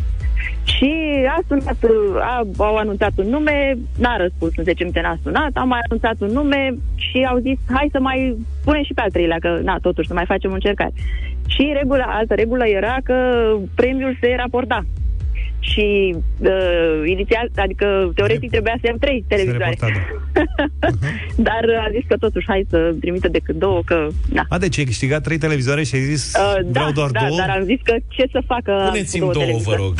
Și a sunat, a, au anunțat un nume, n-a răspuns, în zece minute n-a sunat, am mai anunțat un nume și au zis, hai să mai punem și pe al treilea, că na, totuși, să mai facem o încercare. Și regula, altă regulă era că premiul se raporta. Și uh, inițial, adică teoretic trebuia să iau trei televizoare. Uh-huh. Dar a zis că totuși hai să trimită decât două, că na. A, deci ai câștigat trei televizoare și ai zis uh, vreau da, doar da, două? Da, dar am zis că ce să facă. Puneți-mi două, două vă rog.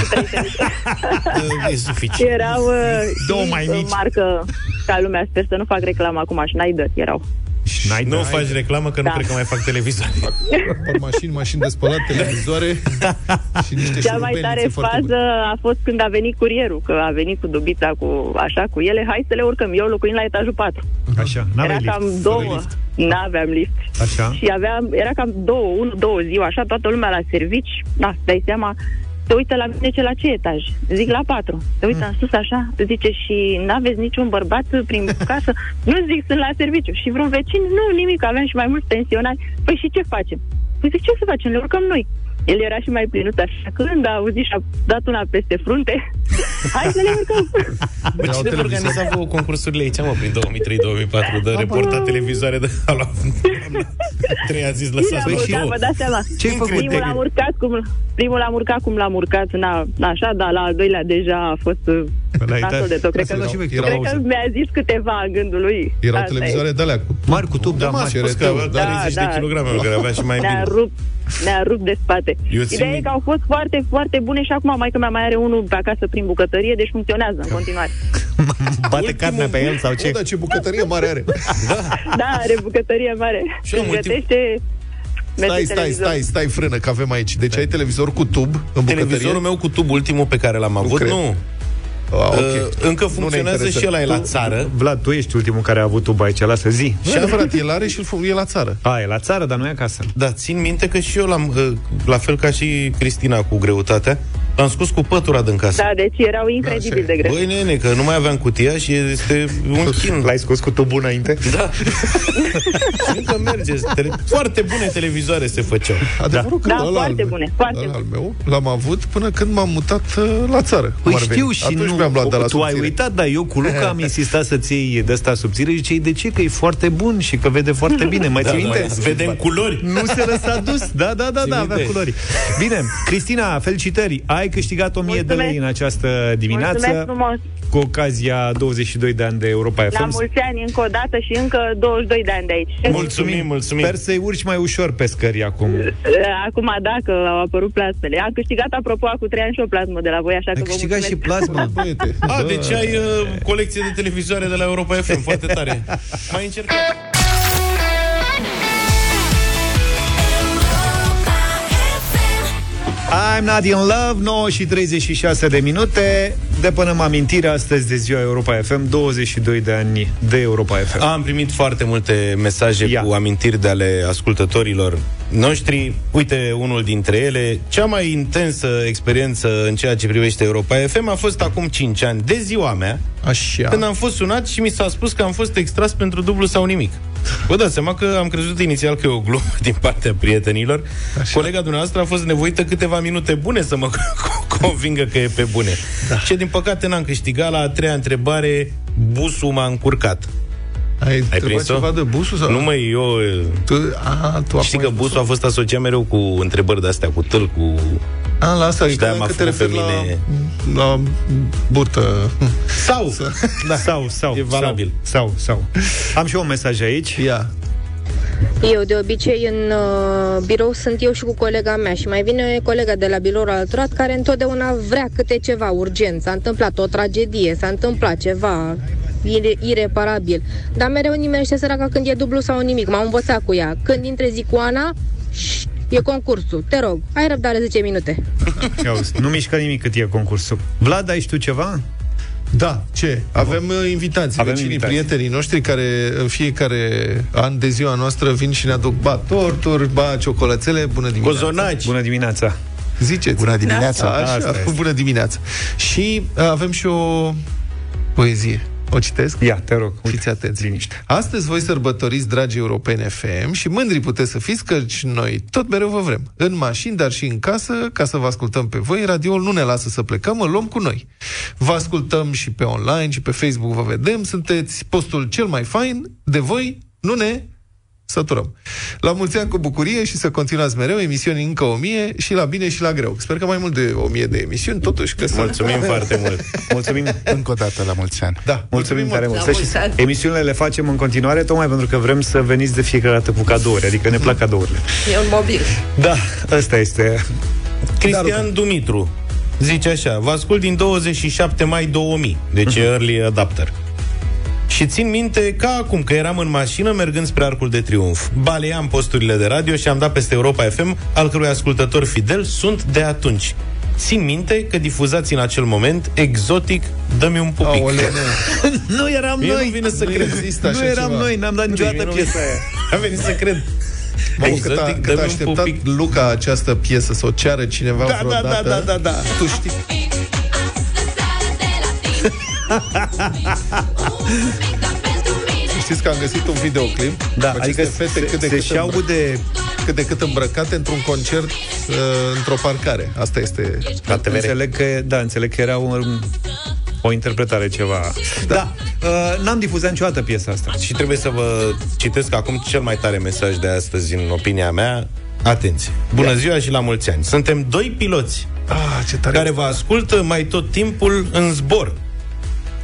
E suficient. Erau uh, două mai mici. Marcă ca lumea, sper să nu fac reclamă acum, Schneider erau. Schneider. Nu faci reclamă, că da. Nu cred că mai fac televizoare. Fac mașini, mașini de spălat, televizoare și niște. Cea mai tare fază a fost când a venit curierul, că a venit cu dubița, cu așa, cu ele, hai să le urcăm. Eu locuind la etajul patru. Așa, n-aveai lift. Era cam două. N-aveam lift. Așa. Și aveam, era cam două, unu, două ziua, așa, toată lumea la servici, da, dai seama, te uită la mine, ce, la ce etaj? Zic la patru. Te uită mm. în sus așa, zice, și n-aveți niciun bărbat prin casă? Nu, zic, sunt la serviciu. Și vreun vecin? Nu, nimic, avem și mai mulți pensionari. Păi și ce facem? Păi zic, ce să facem? Le urcăm noi. El era și mai plinut așa, când a auzit și a dat una peste frunte. Hai să le urcăm. Bă, cine vă organiza vouă concursurile aici, mă, prin două mii trei două mii patru, de reporta televizoare de la treia zis lăsați. Băi, și eu. Ce-ai făcut? Primul l-am urcat cum, primul l-am urcat cum l-am urcat, na, așa, dar la al doilea deja a fost nasol de tot. Cred că mi-a zis câteva în gândul lui. Erau televizoare de alea cu mari, cu tub, da, mari, treizeci de kilograme, care avea și mai bine. Ne-a rupt de spate. Ideea e că au fost foarte, foarte bune și acum maică-mea mai are unul pe acasă prin bucătărie, deci funcționează în continuare. Bate carnea pe el sau ce? O, da, ce bucătărie mare are. Da, da, are bucătărie mare. Și gătește... Stai, stai, stai, stai, frână, că avem aici. Deci ai televizor cu tub în bucătărie? Televizorul meu cu tub, ultimul pe care l-am avut, nu. nu. A, okay. Încă funcționează și el e la țară. Vlad, tu ești ultimul care a avut tub aici, lasă zi. Și adevărat, el are și e la țară. A, e la țară, dar nu e acasă. Da, țin minte că și eu l-am, la fel ca și Cristina cu greutatea, l-am scos cu pătura din casă. Da, deci erau incredibil da, de greu. Băi, nene, că nu mai aveam cutia și este un chin. L-ai scos cu tubul înainte? Da. Încă merge. Foarte bune televizoare se făceau. Adevărul da, că da foarte al, bune. Foarte al meu l-am avut până când m-am mutat la țară. Păi știu și atunci nu. Luat o, la tu ai uitat, dar eu cu Luca am insistat să-ți iei de asta subțire. Zicei, de ce? Că e foarte bun și că vede foarte bine. Mai da, ții minte? Da, vedem culori. Nu se lăsa dus. Da, da, da, da, avea culori. Bine, Cristina, felicitări. Ai câștigat o mie de lei în această dimineață. Cu ocazia douăzeci și doi de ani de Europa F M. La mulți ani încă o dată și încă douăzeci și doi de ani de aici. Mulțumim, mulțumim. Sper să-i urci mai ușor pe scări acum. Acum, da, că au apărut plasmele. Am câștigat, apropo, cu trei ani și o plasmă de la voi, așa că vă mulțumesc. Ai câștigat și plasmă. A, deci ai uh, colecție de televizoare de la Europa F M, foarte tare. Mai încercat. I'm not in love, nouă și treizeci și șase de minute. De până în amintire astăzi de ziua Europa F M, douăzeci și doi de ani de Europa F M. Am primit foarte multe mesaje Ia. cu amintiri de ale ascultătorilor noștri. Uite, unul dintre ele, cea mai intensă experiență în ceea ce privește Europa F M a fost acum cinci ani, de ziua mea. Așa. Când am fost sunat și mi s-a spus că am fost extras pentru dublu sau nimic. Vă dați seama că am crezut inițial că e o glumă din partea prietenilor. Așa. Colega dumneavoastră a fost nevoită câteva minute bune să mă convingă că e pe bune. Da. Ce din păcate n-am câștigat. La a treia întrebare, busul m-a încurcat. Ai, ai prins ceva de busul? Sau? Nu, măi, eu... Tu, a, tu știi că busul a fost asociat mereu cu întrebări de-astea, cu tâl, cu... A, la asta, adică că te referi la, la burtă. Sau, da. sau, sau, e valabil. Sau, sau. Am și eu un mesaj aici. Ia. Eu de obicei în uh, birou sunt eu și cu colega mea și mai vine colega de la biroul alturat care întotdeauna vrea câte ceva urgent. S-a întâmplat o tragedie, s-a întâmplat ceva ire- ireparabil. Dar mereu nimerește săraca când e dublu sau nimic. M-am învățat cu ea. Când intre zic cu Ana, șt, e concursul, te rog, ai răbdare zece minute. Nu mișcă nimic cât e concursul. Vlad, ai și tu ceva? Da, ce? Avem invitații, vecinii, prietenii noștri care în fiecare an de ziua noastră vin și ne aduc ba torturi, ba ciocolățele. Bună dimineața! Cozonaci. Bună dimineața! Ziceți! Bună dimineața! Așa, Asta bună dimineața! Și avem și o poezie. O citesc? Ia, te rog. Fiți atenți. Liniște. Astăzi voi sărbătoriți, dragi europeni F M, și mândri puteți să fiți, căci noi tot mereu vă vrem. În mașini, dar și în casă, ca să vă ascultăm pe voi. Radioul nu ne lasă să plecăm, îl luăm cu noi. Vă ascultăm și pe online, și pe Facebook vă vedem. Sunteți postul cel mai fain, de voi nu ne săturăm. La mulți ani cu bucurie și să continuați mereu, emisiuni încă o mie și la bine și la greu. Sper că mai mult de o mie de emisiuni, totuși că mulțumim foarte mult. Mulțumim încă o dată, la mulți ani. Da, mulțumim, mulțumim tare mult. mult. Să știți, emisiunile le facem în continuare tocmai pentru că vrem să veniți de fiecare dată cu cadouri, adică ne plac cadourile. E un mobil. Da, ăsta este. Cristian Dumitru zice așa: vă ascult din douăzeci și șapte mai două mii, deci uh-huh. early adapter. Și țin minte ca acum că eram în mașină mergând spre Arcul de Triunf. Baleiam posturile de radio și am dat peste Europa F M, al cărui ascultător fidel sunt de atunci. Țin minte că difuzați în acel moment Exotic, dă-mi un pupic. Aolea, nu eram Mie noi. Nu vine să nu cred. Nu eram ceva. Noi, n-am dat niciodată piesa aia. Am venit să cred. Mamă, Exotic, cât a, cât a așteptat pupic. Luca această piesă, să o ceară cineva da, vreodată. Da, da, da, da, da. Tu știi. Știți că am găsit un videoclip, da, cu aceste adică fete cât de, se cât, se îmbră- cât de cât îmbrăcate într-un concert, uh, într-o parcare. Asta este la T V R. Înțeleg că, da, înțeleg că era un, o interpretare ceva. Da, da. Uh, n-am difuzat niciodată piesa asta. Și trebuie să vă citesc acum cel mai tare mesaj de astăzi, în opinia mea. Atenție! Bună yeah. ziua și la mulți ani! Suntem doi piloți ah, ce tare care vă ascultă mai tot timpul în zbor.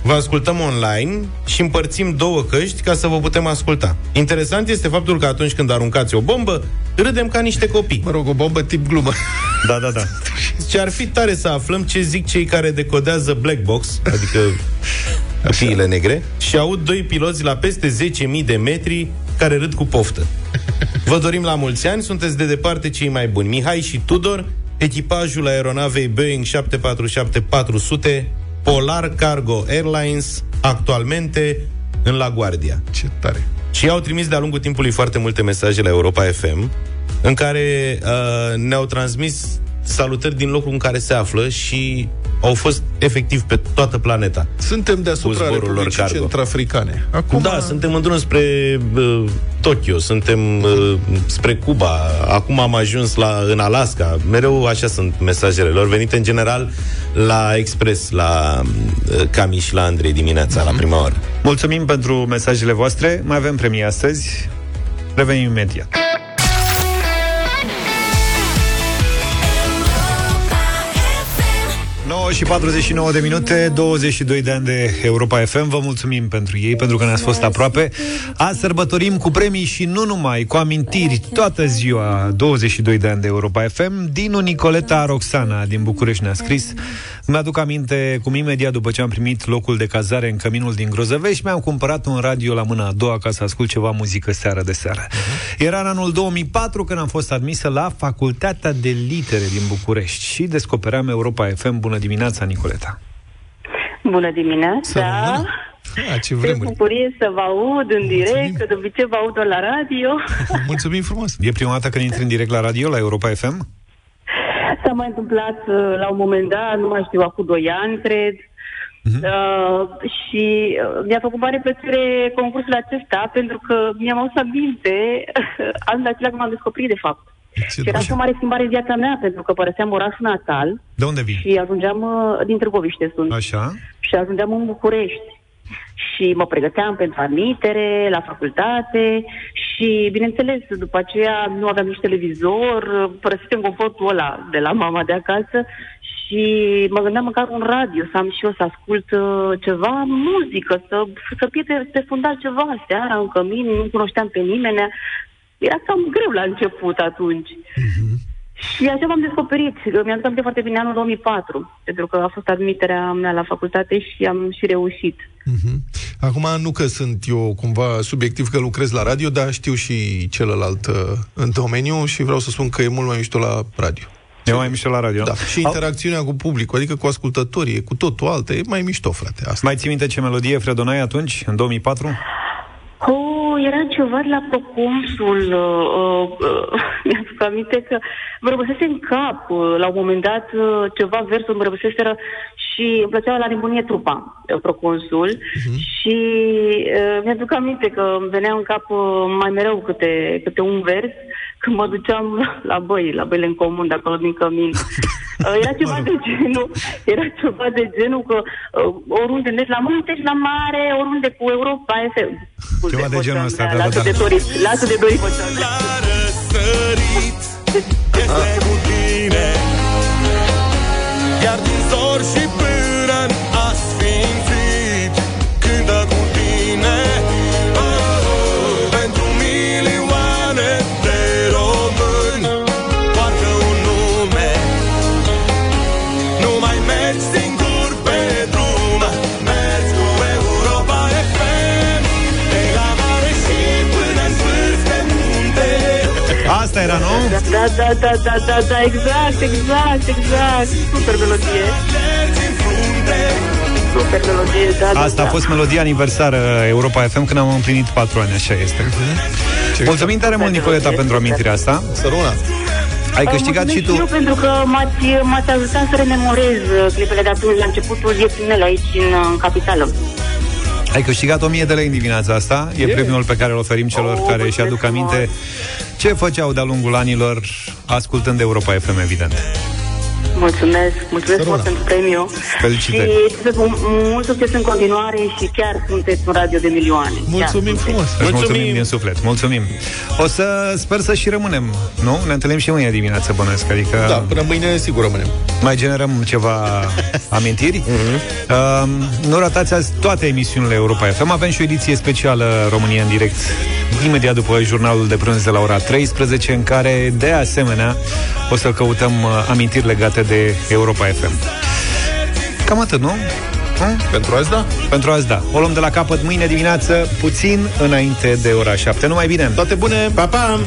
Vă ascultăm online și împărțim două căști ca să vă putem asculta. Interesant este faptul că atunci când aruncați o bombă, râdem ca niște copii. Mă rog, o bombă tip glumă. Da, da, da. Și ar fi tare să aflăm ce zic cei care decodează black box, adică cupiile negre, și aud doi piloți la peste zece mii de metri care râd cu poftă. Vă dorim la mulți ani, sunteți de departe cei mai buni. Mihai și Tudor, echipajul aeronavei Boeing șapte patru șapte patru sute, Polar Cargo Airlines, actualmente în La Guardia. Ce tare! Și au trimis de-a lungul timpului foarte multe mesaje la Europa F M, în care uh, ne-au transmis salutări din locul în care se află și au fost efectiv pe toată planeta. Suntem deasupra Republicii Centrafricane. Acum... Da, suntem în drum spre uh, Tokyo, suntem uh, spre Cuba, acum am ajuns la, în Alaska. Mereu așa sunt mesajele lor, venite în general la Express, la uh, Cami și la Andrei dimineața, mm-hmm. la prima oră. Mulțumim pentru mesajele voastre, mai avem premii astăzi, revenim imediat. nouă și patruzeci și nouă de minute, douăzeci și doi de ani de Europa F M. Vă mulțumim pentru ei, pentru că ne-ați fost aproape. Azi sărbătorim cu premii și nu numai, cu amintiri toată ziua, douăzeci și doi de ani de Europa F M. Dinu Nicoleta Roxana din București ne-a scris: mi-aduc aminte cum imediat după ce am primit locul de cazare în Căminul din Grozăvești, mi-am cumpărat un radio la mâna a doua ca să ascult ceva muzică seară de seară. Era în anul două mii patru când am fost admisă la Facultatea de Litere din București și descoperam Europa F M. Bună dimineața, Nicoleta! Bună dimineața! Da. A, ce vremuri. Sunt bucurie să vă aud în Mulțumim. direct, că de obicei vă aud la radio. Mulțumim frumos! E prima dată când intri în direct la radio, la Europa F M? S-a mai întâmplat la un moment dat, nu mai știu, acum doi ani, cred. Uh-huh. Uh, și mi-a făcut mare plăcere concursul acesta, pentru că mi-am auzit aminte anul acela când m-am descoperit, de fapt. Ce și era și o mare schimbare în viața mea, pentru că părăseam orașul natal. De unde vii? Și ajungeam, din Târgoviște sunt. Așa. Și ajungeam în București. și mă pregăteam pentru admitere la facultate și, bineînțeles, după aceea nu aveam nici televizor, părăsitem confortul ăla de la mama de acasă și mă gândeam măcar un radio să am și eu, să ascult ceva, muzică, să, să fie pe, pe fundal ceva, seara în cămin, nu cunoșteam pe nimeni, era cam greu la început atunci. Mm-hmm. Și așa m-am descoperit. Mi-am dat aminte foarte bine anul două mii patru, pentru că a fost admiterea mea la facultate și am și reușit. Uh-huh. Acum, nu că sunt eu cumva subiectiv că lucrez la radio, dar știu și celălalt uh, în domeniu și vreau să spun că e mult mai mișto la radio. E mai mișto la radio. Da. Și interacțiunea Al... cu publicul, adică cu ascultătorii, e cu totul altă, e mai mișto, frate. Asta. Mai ții minte ce melodie fredonai atunci, în două mii patru? Oh, era ceva la Procomsul, uh, uh, mi-aduc aminte că mă răbăsese în cap, uh, la un moment dat uh, ceva versuri mă răbăseseră și îmi plăcea la nebunie trupa, uh, Procomsul, uh-huh. și uh, mi-aduc aminte că îmi venea în cap uh, mai mereu câte, câte un vers când mă duceam la băi, la băile în comun, de acolo din cămin. Era ceva de genul, era ceva de genul că oriunde mergi, la munte și la mare, oriunde cu Europa, este... Ceva de genul ăsta, da, da, da. Lasă de dorit, păționale. La răsărit, este cu tine, iar din zori și până-n asfințit, cântă cu tine, pentru milioane de români, poartă un nume, nu mai mergi singur pe drum, mergi cu Europa F M, de la mare și până-n sfârș pe munte. Asta era, nu? Da, da, da, da, da, da, exact, exact, exact, super melodie. Super melodie, da, da, asta a fost melodia aniversară Europa F M când am împlinit patru ani, așa este. Ce mulțumim tare mult, Nicoleta, pentru amintirea asta. Săruna! Ai câștigat și tu. Eu pentru că m-ați, m-ați ajutat să rememorez clipele de atunci, la începutul vieții mele aici, în, în capitală. Ai câștigat o mie de lei în dimineața asta. E yeah. premiul pe care îl oferim celor oh, care își aduc aminte ce făceau de-a lungul anilor ascultând Europa F M, evident. Mulțumesc, mulțumesc mult pentru premiu. Felicitări. Și să spun, mult succes în continuare și chiar sunteți un radio de milioane. Mulțumim frumos. Mulțumim. mulțumim din suflet, mulțumim. O să sper să și rămânem, nu? Ne întâlnim și mâine dimineață, bănuiesc, adică... Da, până mâine sigur rămânem. Mai generăm ceva amintiri. uh-huh. uh, Nu ratați azi toate emisiunile Europa F M. Avem și o ediție specială România în direct imediat după jurnalul de prânz de la ora treisprezece, în care, de asemenea, o să căutăm amintiri legate de Europa F M. Cam atât, nu? Hm? Pentru azi, da? Pentru azi, da. O luăm de la capăt mâine dimineață, puțin înainte de ora șapte. Numai bine! Toate bune! Pa, pa!